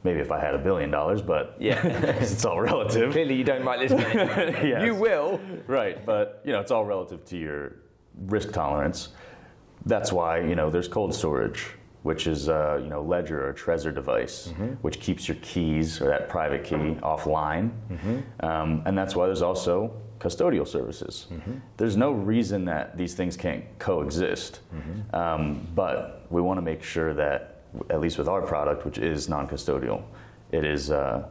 Maybe if I had a billion dollars, but yeah, it's all relative. Clearly you don't like this game. Yes. You will. Right, but you know, it's all relative to your risk tolerance. That's why, you know, there's cold storage, which is uh, you know, ledger or Trezor device, mm-hmm. which keeps your keys or that private key mm-hmm. offline. Mm-hmm. Um, and that's why there's also custodial services. Mm-hmm. There's no reason that these things can't coexist, mm-hmm. um, but we want to make sure that, at least with our product, which is non-custodial, it is uh,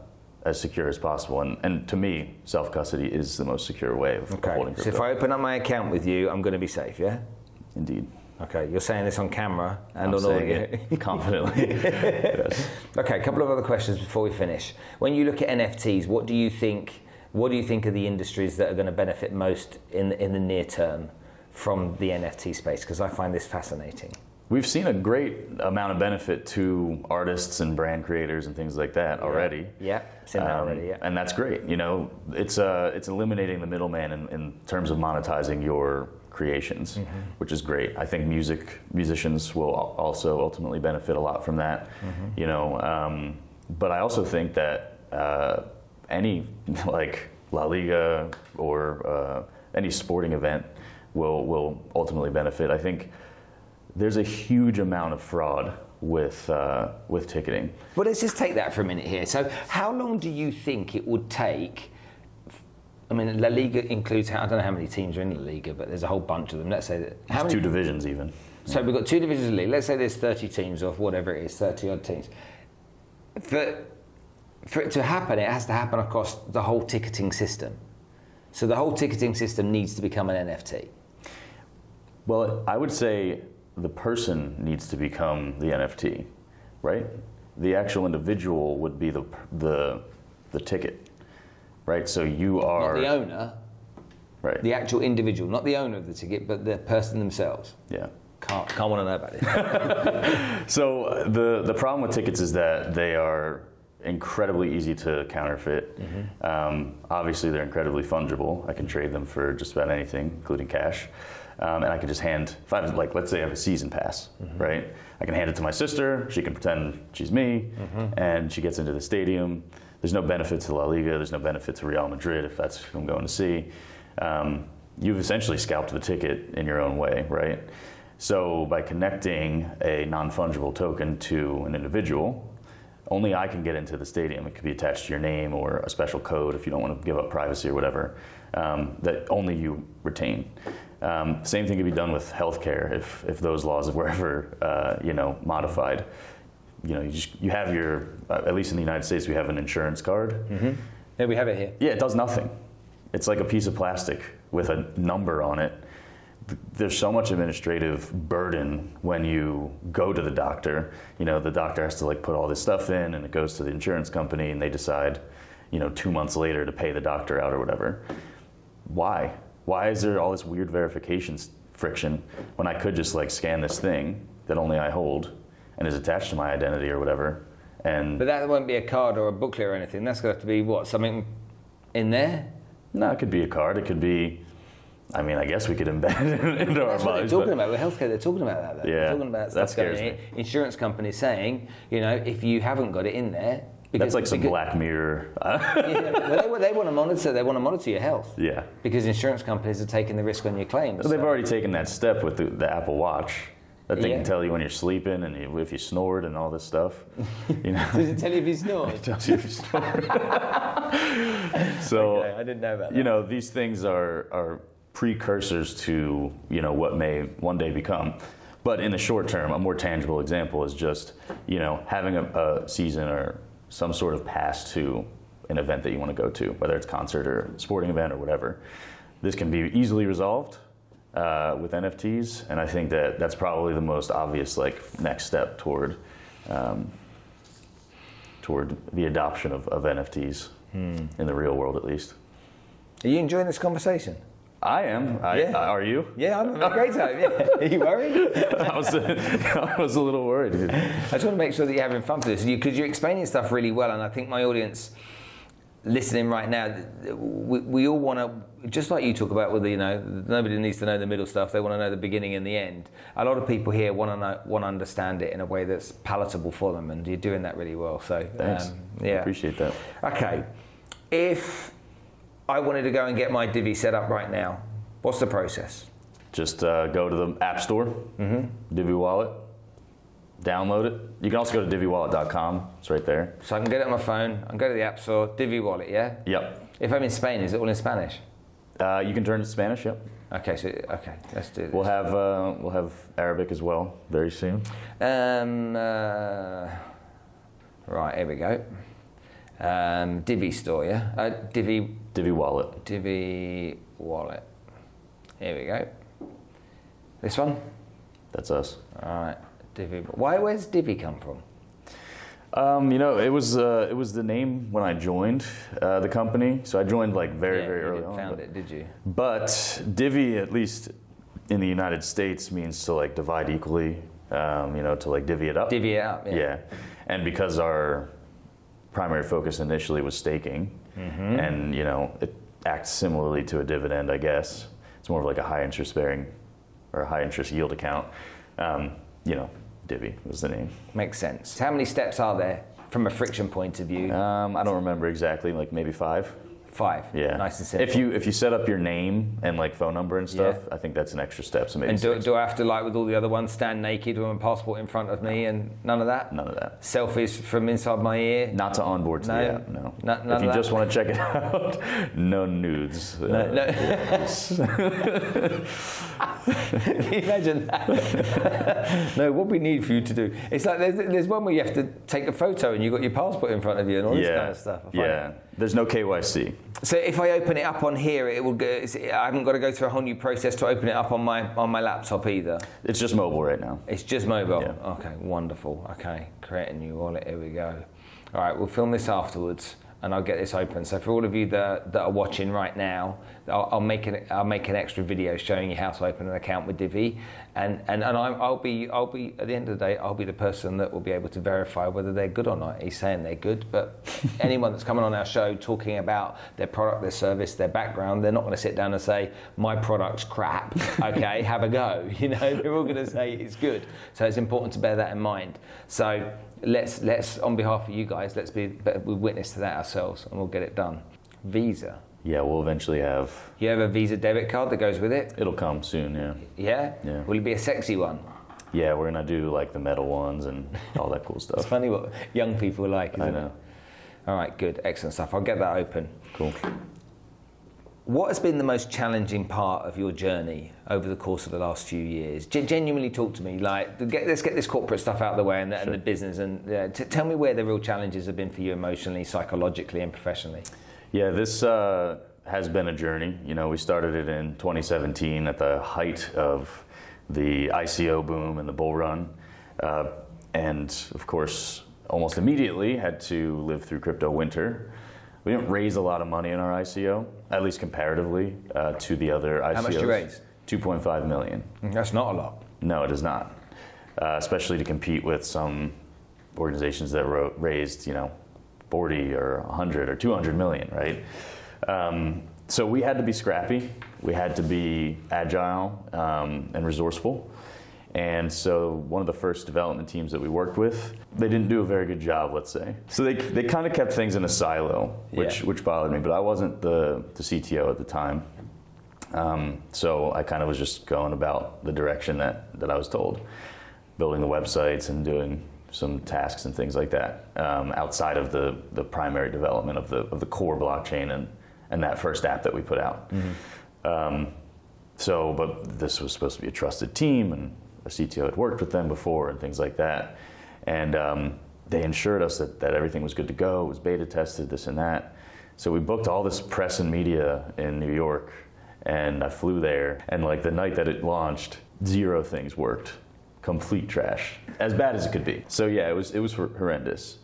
as secure as possible. And, and to me, self-custody is the most secure way of okay. holding crypto. So if I open up my account with you, I'm going to be safe, yeah? Indeed. Okay, you're saying this on camera and I'm on audio. It confidently. Yes. Okay, a couple of other questions before we finish. When you look at N F Ts, what do you think? What do you think are the industries that are going to benefit most in the, in the near term from the N F T space? Because I find this fascinating. We've seen a great amount of benefit to artists and brand creators and things like that already. Yeah, yeah. Seen that um, already. Yeah, and that's great. You know, it's uh, it's eliminating the middleman in, in terms of monetizing your creations, mm-hmm. which is great. I think music musicians will also ultimately benefit a lot from that. Mm-hmm. You know, um, but I also think that. Uh, Any, like La Liga or uh, any sporting event will will ultimately benefit. I think there's a huge amount of fraud with uh, with ticketing. Well, let's just take that for a minute here. So how long do you think it would take? I mean, La Liga includes, I don't know how many teams are in La Liga, but there's a whole bunch of them. Let's say that how many, two divisions even. So we've got two divisions of the league. Let's say there's thirty teams or whatever it is, thirty odd teams. For, for it to happen, it has to happen across the whole ticketing system. So the whole ticketing system needs to become an N F T. Well, I would say the person needs to become the N F T, right? The actual individual would be the the the ticket, right? So you are... Not the owner. Right. The actual individual, not the owner of the ticket, but the person themselves. Yeah. Can't, can't want to know about it. So the, the problem with tickets is that they are incredibly easy to counterfeit. Mm-hmm. Um, obviously, they're incredibly fungible. I can trade them for just about anything, including cash. Um, and I can just hand, if I, like, let's say I have a season pass, mm-hmm. right? I can hand it to my sister. She can pretend she's me, mm-hmm. and she gets into the stadium. There's no benefit to La Liga. There's no benefit to Real Madrid if that's who I'm going to see. Um, you've essentially scalped the ticket in your own way, right? So by connecting a non-fungible token to an individual, only I can get into the stadium. It could be attached to your name or a special code if you don't want to give up privacy or whatever, um, that only you retain. Um, same thing could be done with healthcare if if those laws were ever uh, you know modified. You know, you just you have your uh, at least in the United States we have an insurance card. Mm-hmm. Yeah, we have it here. Yeah, it does nothing. It's like a piece of plastic with a number on it. There's so much administrative burden when you go to the doctor. You know, the doctor has to like put all this stuff in and it goes to the insurance company and they decide, you know, two months later to pay the doctor out or whatever. Why? Why is there all this weird verification friction when I could just like scan this thing that only I hold and is attached to my identity or whatever? And but that won't be a card or a booklet or anything. That's going to have to be what, something in there? No, it could be a card. It could be. I mean, I guess we could embed it into our bodies. That's what they're talking about. With healthcare, they're talking about that, though. Yeah, they're talking about stuff that scares going in. Me. Insurance companies saying, you know, if you haven't got it in there... Because, that's like some because, Black Mirror. You know, they, they want to monitor They want to monitor your health. Yeah. Because insurance companies are taking the risk on your claims. Well, they've so. already taken that step with the, the Apple Watch. That thing yeah. can tell you when you're sleeping and you, if you snored and all this stuff. You know? Does it tell you if you snored? It tells you if you snored. So, okay, I didn't know about that. You know, these things are... are precursors to, you know, what may one day become. But in the short term, a more tangible example is just, you know, having a, a season or some sort of pass to an event that you want to go to, whether it's concert or sporting event or whatever. This can be easily resolved uh, with N F Ts, and I think that that's probably the most obvious, like, next step toward um, toward the adoption of, of N F Ts, hmm. in the real world at least. Are you enjoying this conversation? I am. I, yeah. Are you? Yeah, I'm having a great time. Yeah. Are you worried? I was, I was a little worried. Dude. I just want to make sure that you're having fun for this, because you're explaining stuff really well, and I think my audience listening right now, we, we all want to, just like you talk about with, you know, nobody needs to know the middle stuff, they want to know the beginning and the end. A lot of people here want to know, want to understand it in a way that's palatable for them, and you're doing that really well. So, thanks. Um, yeah. I appreciate that. Okay. If... I wanted to go and get my Divi set up right now. What's the process? Just uh, go to the App Store, mm-hmm. Divi Wallet, download it. You can also go to divi wallet dot com. It's right there. So I can get it on my phone. I can go to the App Store, Divi Wallet, yeah? Yep. If I'm in Spain, is it all in Spanish? Uh, you can turn it to Spanish, yep. Okay, so okay, let's do this. We'll have uh, we'll have Arabic as well very soon. Um, uh, right, here we go. Um, Divi Store, yeah? Uh, Divi... Divi Wallet. Divi Wallet. Here we go. This one? That's us. All right. Divi. Why? Where's Divi come from? Um, you know, it was uh, it was the name when I joined uh, the company. So I joined like very yeah, very early on. You found it, did you? But Divi, at least in the United States, means to like divide equally. Um, you know, to like divvy it up. Divvy it up. Yeah. yeah. And because our primary focus initially was staking. Mm-hmm. And, you know, it acts similarly to a dividend, I guess. It's more of like a high interest bearing or a high interest yield account. Um, you know, Divi was the name. Makes sense. How many steps are there from a friction point of view? Um, I don't remember exactly, like maybe five. five. Yeah. Nice and simple. If you if you set up your name and like phone number and stuff, yeah. I think that's an extra step. So maybe and do, do I have to, like with all the other ones, stand naked with my passport in front of me and none of that? None of that. Selfies from inside my ear? Not to onboard to no. the app, no. no none if you of that. Just want to check it out, no nudes. No, uh, no. Can you imagine that? No, what we need for you to do, it's like there's, there's one where you have to take a photo and you've got your passport in front of you and all yeah. this kind of stuff. I yeah, there's no K Y C. So if I open it up on here, it will go, I haven't got to go through a whole new process to open it up on my on my laptop either. It's just mobile right now. It's just mobile. Yeah. Okay, wonderful. Okay, create a new wallet. Here we go. All right, we'll film this afterwards, and I'll get this open. So for all of you that, that are watching right now, I'll, I'll make an I'll make an extra video showing you how to open an account with Divi, and and and I'm, I'll be I'll be at the end of the day I'll be the person that will be able to verify whether they're good or not. He's saying they're good, but anyone that's coming on our show talking about their product, their service, their background, they're not going to sit down and say my product's crap. Okay, have a go. You know, they're all going to say it's good. So it's important to bear that in mind. So. Let's, let's on behalf of you guys, let's be we witness to that ourselves and we'll get it done. Visa. Yeah, we'll eventually have... You have a Visa debit card that goes with it? It'll come soon, yeah. Yeah? Yeah. Will it be a sexy one? Yeah, we're going to do like the metal ones and all that cool stuff. It's funny what young people like, isn't I know. It? All right, good, excellent stuff. I'll get that open. Cool. What has been the most challenging part of your journey over the course of the last few years? Gen- genuinely talk to me. Like, get, let's get this corporate stuff out of the way and the, sure. and the business. And yeah, t- tell me where the real challenges have been for you emotionally, psychologically, and professionally. Yeah, this uh, has been a journey. You know, we started it in twenty seventeen at the height of the I C O boom and the bull run. Uh, and, of course, almost immediately had to live through crypto winter. We didn't raise a lot of money in our I C O, at least comparatively uh, to the other I C Os. How much did you raise? two point five million dollars. That's not a lot. No, it is not, uh, especially to compete with some organizations that wrote, raised, you know, forty or one hundred or two hundred million, right? Um, so we had to be scrappy. We had to be agile um, and resourceful. And so one of the first development teams that we worked with, they didn't do a very good job, let's say. So they they kind of kept things in a silo, which yeah. which bothered me. But I wasn't the, the C T O at the time. Um, so I kind of was just going about the direction that, that I was told, building the websites and doing some tasks and things like that um, outside of the, the primary development of the of the core blockchain and, and that first app that we put out. Mm-hmm. Um, so, but this was supposed to be a trusted team and a C T O had worked with them before and things like that. And um, they ensured us that, that everything was good to go, it was beta tested, this and that. So we booked all this press and media in New York and I flew there. And like the night that it launched, zero things worked. Complete trash. As bad as it could be. So yeah, it was it was horrendous.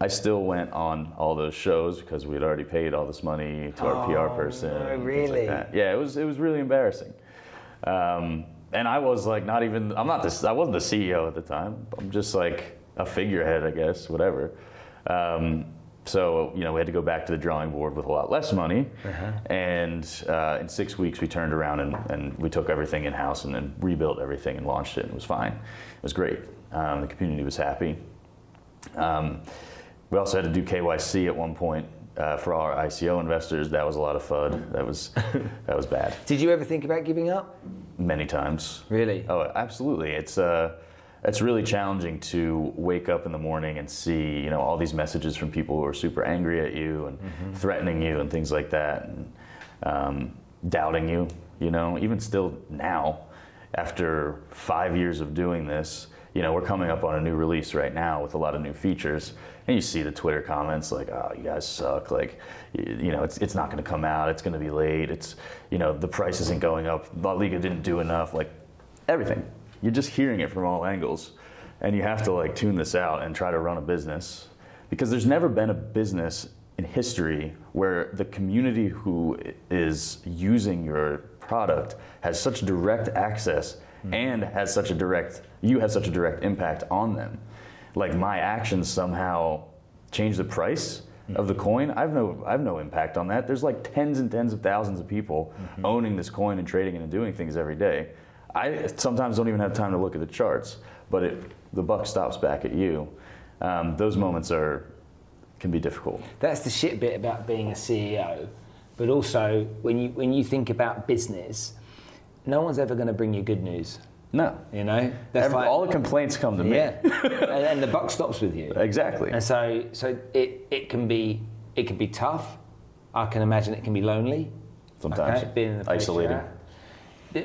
I still went on all those shows because we had already paid all this money to our oh, P R person. No, really? Like yeah, it was it was really embarrassing. Um, And I was like, not even, I'm not this, I wasn't the C E O at the time. I'm just like a figurehead, I guess, whatever. Um, so, you know, we had to go back to the drawing board with a lot less money. Uh-huh. And uh, in six weeks, we turned around and, and we took everything in house and then rebuilt everything and launched it. And it was fine. It was great. Um, the community was happy. Um, we also had to do K Y C at one point. Uh, for our I C O investors, that was a lot of FUD. That was that was bad. Did you ever think about giving up? Many times. Really? Oh, absolutely. It's uh, it's really challenging to wake up in the morning and see, you know, all these messages from people who are super angry at you and mm-hmm. threatening you and things like that, and um, doubting you. You know, even still now, after five years of doing this. You know, we're coming up on a new release right now with a lot of new features. And you see the Twitter comments like, oh, you guys suck. Like, you know, it's it's not going to come out. It's going to be late. It's, you know, the price isn't going up. La Liga didn't do enough. Like, everything. You're just hearing it from all angles. And you have to, like, tune this out and try to run a business. Because there's never been a business in history where the community who is using your product has such direct access and has such a direct, you have such a direct impact on them. Like my actions somehow change the price of the coin. I've no, I've no impact on that. There's like tens and tens of thousands of people mm-hmm. owning this coin and trading it and doing things every day. I sometimes don't even have time to look at the charts, but it, the buck stops back at you. Um, those moments are can be difficult. That's the shit bit about being a C E O. But also, when you when you think about business, no one's ever going to bring you good news. No. You know? That's Every, like, all the complaints come to me. Yeah. and, and the buck stops with you. Exactly. And so so it, it can be it can be tough. I can imagine it can be lonely. Sometimes. Okay? Being in the place isolated.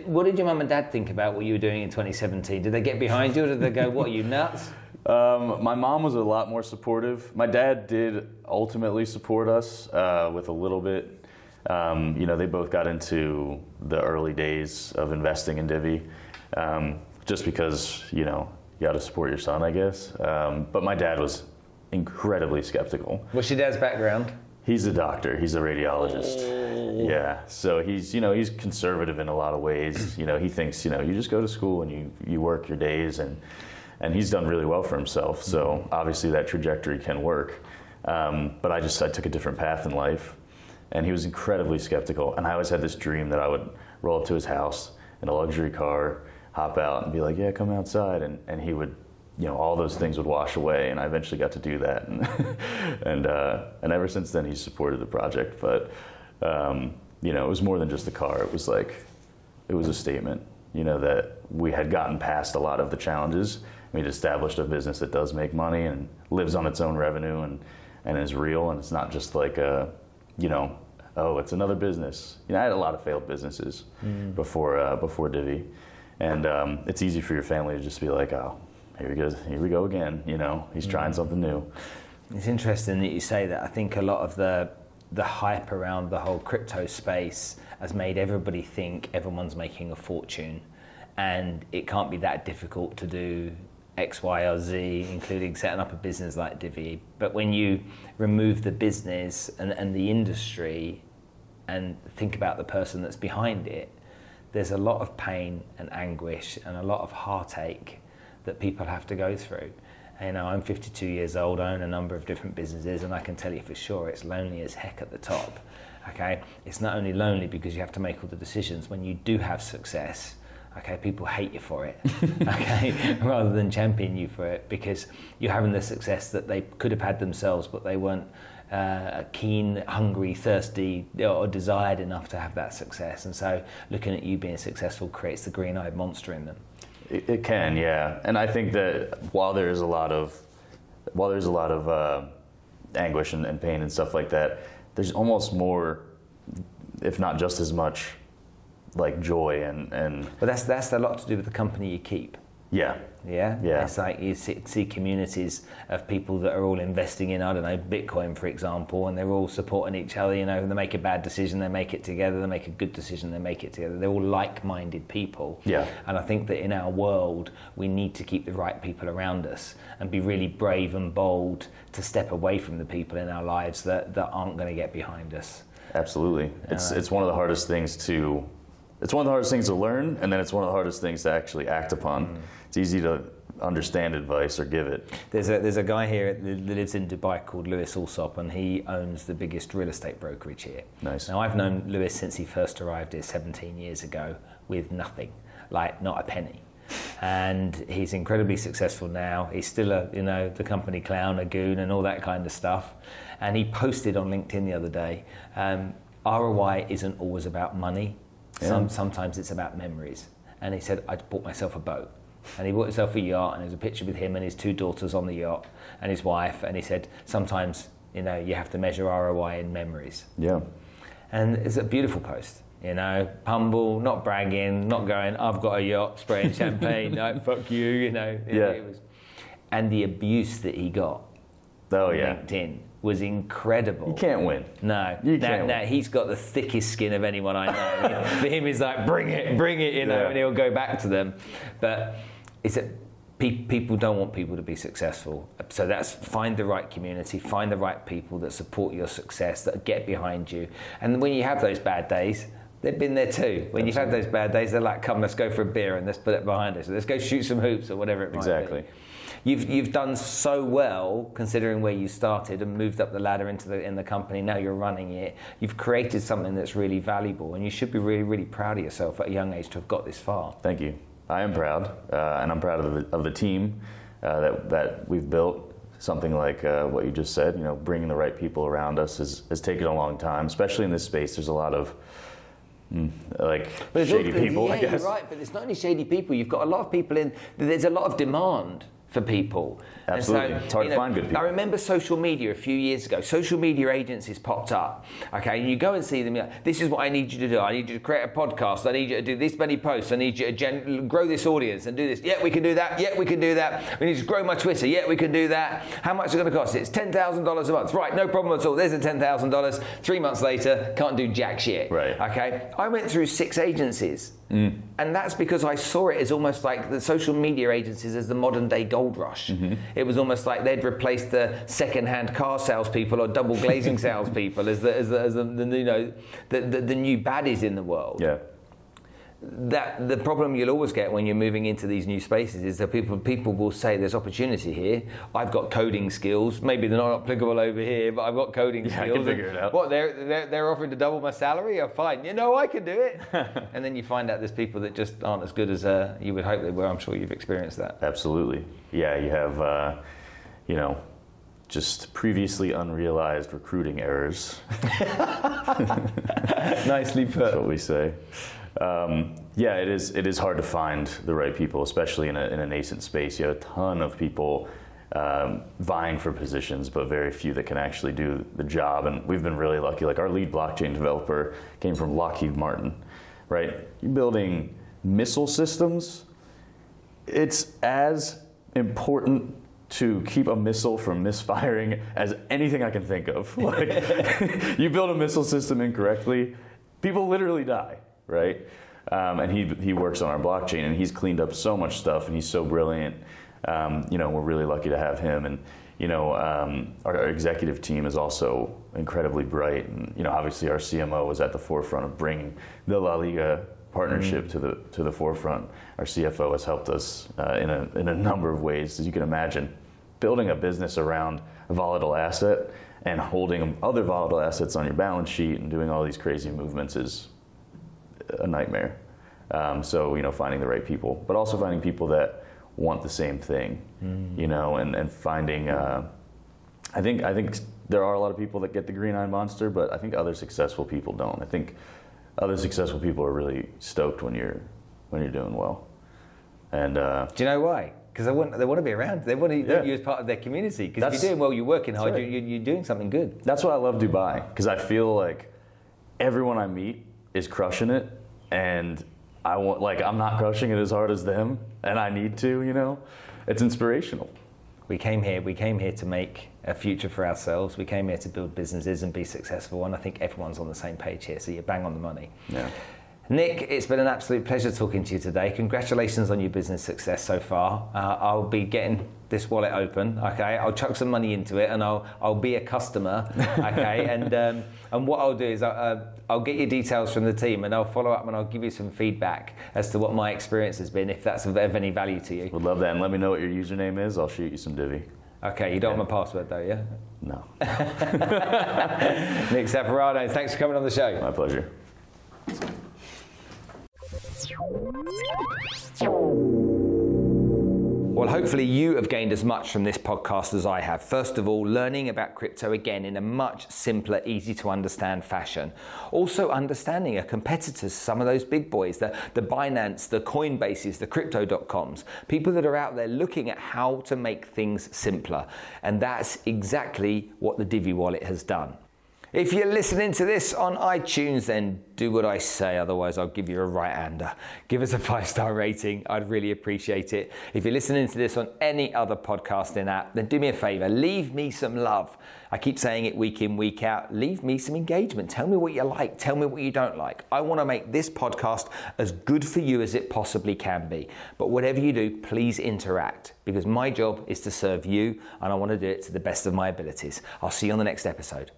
What did your mum and dad think about what you were doing in twenty seventeen? Did they get behind you or did they go, what, are you nuts? Um, my mom was a lot more supportive. My dad did ultimately support us uh, with a little bit. Um, you know, they both got into the early days of investing in Divi um, just because, you know, you got to support your son, I guess. Um, but my dad was incredibly skeptical. What's your dad's background? He's a doctor. He's a radiologist. Oh. Yeah. So he's, you know, he's conservative in a lot of ways. You know, he thinks, you know, you just go to school and you, you work your days, and and he's done really well for himself. So obviously that trajectory can work. Um, but I just, I took a different path in life, and he was incredibly skeptical. And I always had this dream that I would roll up to his house in a luxury car, hop out and be like, yeah, come outside. And, and he would, you know, all those things would wash away, and I eventually got to do that, and and, uh, and ever since then he's supported the project. But um, you know, it was more than just the car. It was like, it was a statement, you know, that we had gotten past a lot of the challenges. We'd established a business that does make money and lives on its own revenue, and and is real, and it's not just like a, you know, oh, it's another business. You know, I had a lot of failed businesses mm. before uh, before Divi, and um, it's easy for your family to just be like, oh, here we go, here we go again, you know, he's trying something new. It's interesting that you say that. I think a lot of the the hype around the whole crypto space has made everybody think everyone's making a fortune, and it can't be that difficult to do X, Y, or Z, including setting up a business like Divi. But when you remove the business and, and the industry and think about the person that's behind it, there's a lot of pain and anguish and a lot of heartache that people have to go through. And, you know, I'm fifty-two years old, I own a number of different businesses, and I can tell you for sure it's lonely as heck at the top, okay? It's not only lonely because you have to make all the decisions. When you do have success, okay, people hate you for it, okay, rather than champion you for it, because you're having the success that they could have had themselves, but they weren't uh, keen, hungry, thirsty, or desired enough to have that success. And so looking at you being successful creates the green-eyed monster in them. It can, yeah, and I think that while there is a lot of, while there's a lot of uh, anguish and, and pain and stuff like that, there's almost more, if not just as much, like joy and and. But that's that's a lot to do with the company you keep. Yeah. Yeah. Yeah. It's like you see, see communities of people that are all investing in, I don't know, Bitcoin, for example, and they're all supporting each other. You know, they make a bad decision, they make it together. They make a good decision, they make it together. They're all like-minded people. Yeah. And I think that in our world, we need to keep the right people around us and be really brave and bold to step away from the people in our lives that, that aren't going to get behind us. Absolutely. It's uh, it's one of the hardest things to. It's one of the hardest things to learn, and then it's one of the hardest things to actually act upon. Mm. It's easy to understand advice or give it. There's a there's a guy here that lives in Dubai called Lewis Alsop, and he owns the biggest real estate brokerage here. Nice. Now, I've known Lewis since he first arrived here seventeen years ago with nothing, like not a penny. And he's incredibly successful now. He's still a, you know, the company clown, a goon, and all that kind of stuff. And he posted on LinkedIn the other day, um, R O I isn't always about money. Yeah. Some, sometimes it's about memories. And he said, I bought myself a boat. And he bought himself a yacht, and there's a picture with him and his two daughters on the yacht and his wife. And he said, sometimes, you know, you have to measure R O I in memories. Yeah. And it's a beautiful post, you know, humble, not bragging, not going, I've got a yacht, spraying champagne, no, fuck you, you know. It, yeah. It was, and the abuse that he got oh, on yeah. LinkedIn was incredible. You can't win. No. You now, can't now win. He's got the thickest skin of anyone I know. You know? For him, he's like, bring it, bring it, you know, yeah. and he'll go back to them. But it's that pe- people don't want people to be successful. So that's find the right community, find the right people that support your success, that get behind you. And when you have those bad days, they've been there too. When Absolutely. You've had those bad days, they're like, come, let's go for a beer and let's put it behind us. Let's go shoot some hoops or whatever it might exactly. be. You've you've done so well considering where you started and moved up the ladder into the in the company. Now you're running it. You've created something that's really valuable, and you should be really really proud of yourself at a young age to have got this far. Thank you. I am proud, uh, and I'm proud of the of the team uh, that that we've built. something like uh, what you just said, you know, bringing the right people around us is, has taken a long time, especially in this space. There's a lot of Mm, like but shady also, people, yeah, I guess. You're right, but it's not only shady people. You've got a lot of people in. There's a lot of demand for people. Absolutely, and so, it's hard you know, to find good people. I remember social media a few years ago. Social media agencies popped up, okay, and you go and see them. Like, this is what I need you to do. I need you to create a podcast. I need you to do this many posts. I need you to gen- grow this audience and do this. Yeah, we can do that. Yeah, we can do that. We need to grow my Twitter. Yeah, we can do that. How much is it going to cost? It's ten thousand dollars a month. Right, no problem at all. There's the ten thousand dollars. Three months later, can't do jack shit. Right. Okay, I went through six agencies. Mm. And that's because I saw it as almost like the social media agencies as the modern day gold rush. Mm-hmm. It was almost like they'd replaced the second-hand car salespeople or double glazing salespeople as the as the, as the, the you know the, the the new baddies in the world. Yeah. That the problem you'll always get when you're moving into these new spaces is that people people will say there's opportunity here. I've got coding skills. Maybe they're not applicable over here, but I've got coding yeah, skills. I can figure and, it out. What they're, they're they're offering to double my salary? Oh, fine. You know I can do it. And then you find out there's people that just aren't as good as uh, you would hope they were. I'm sure you've experienced that. Absolutely. Yeah, you have uh, you know just previously unrealized recruiting errors. Nicely put. That's what we say. Um, yeah, it is. It is hard to find the right people, especially in a, in a nascent space. You have a ton of people um, vying for positions, but very few that can actually do the job. And we've been really lucky. Like our lead blockchain developer came from Lockheed Martin, right? You're building missile systems. It's as important to keep a missile from misfiring as anything I can think of. Like, you build a missile system incorrectly, people literally die. Right, um, and he he works on our blockchain, and he's cleaned up so much stuff, and he's so brilliant. Um, you know, we're really lucky to have him, and you know, um, our, our executive team is also incredibly bright, and you know, obviously our C M O was at the forefront of bringing the La Liga partnership mm-hmm. to the to the forefront. Our C F O has helped us uh, in a in a number of ways, as you can imagine. Building a business around a volatile asset and holding other volatile assets on your balance sheet and doing all these crazy movements is a nightmare. Um, so, you know, finding the right people, but also finding people that want the same thing, mm. you know, and, and finding, uh, I think, I think there are a lot of people that get the green eye monster, but I think other successful people don't. I think other successful people are really stoked when you're, when you're doing well. And, uh, do you know why? Because they want, they want to be around. They want to, yeah. you as part of their community. Because if you're doing well, you're working hard, right. you're, you're doing something good. That's why I love Dubai. Because I feel like everyone I meet is crushing it, and I want like I'm not crushing it as hard as them, and I need to, you know. It's inspirational. We came here. We came here to make a future for ourselves. We came here to build businesses and be successful, and I think everyone's on the same page here. So you're bang on the money. Yeah. Nick, it's been an absolute pleasure talking to you today. Congratulations on your business success so far. Uh, I'll be getting this wallet open, okay? I'll chuck some money into it, and I'll I'll be a customer, okay? and um, and what I'll do is I, uh, I'll get your details from the team, and I'll follow up, and I'll give you some feedback as to what my experience has been, if that's of any value to you. Would love that, and let me know what your username is. I'll shoot you some Divi. Okay, you don't yeah. want my password though, yeah? No. Nick Saponaro, thanks for coming on the show. My pleasure. Well, hopefully you have gained as much from this podcast as I have. First of all, learning about crypto again in a much simpler, easy to understand fashion. Also understanding our competitors, some of those big boys, the, the Binance, the Coinbases, the Crypto dot coms, people that are out there looking at how to make things simpler. And that's exactly what the Divi Wallet has done. If you're listening to this on iTunes, then do what I say, otherwise I'll give you a right-hander. Give us a five-star rating, I'd really appreciate it. If you're listening to this on any other podcasting app, then do me a favor, leave me some love. I keep saying it week in, week out, leave me some engagement. Tell me what you like, tell me what you don't like. I want to make this podcast as good for you as it possibly can be. But whatever you do, please interact, because my job is to serve you, and I want to do it to the best of my abilities. I'll see you on the next episode.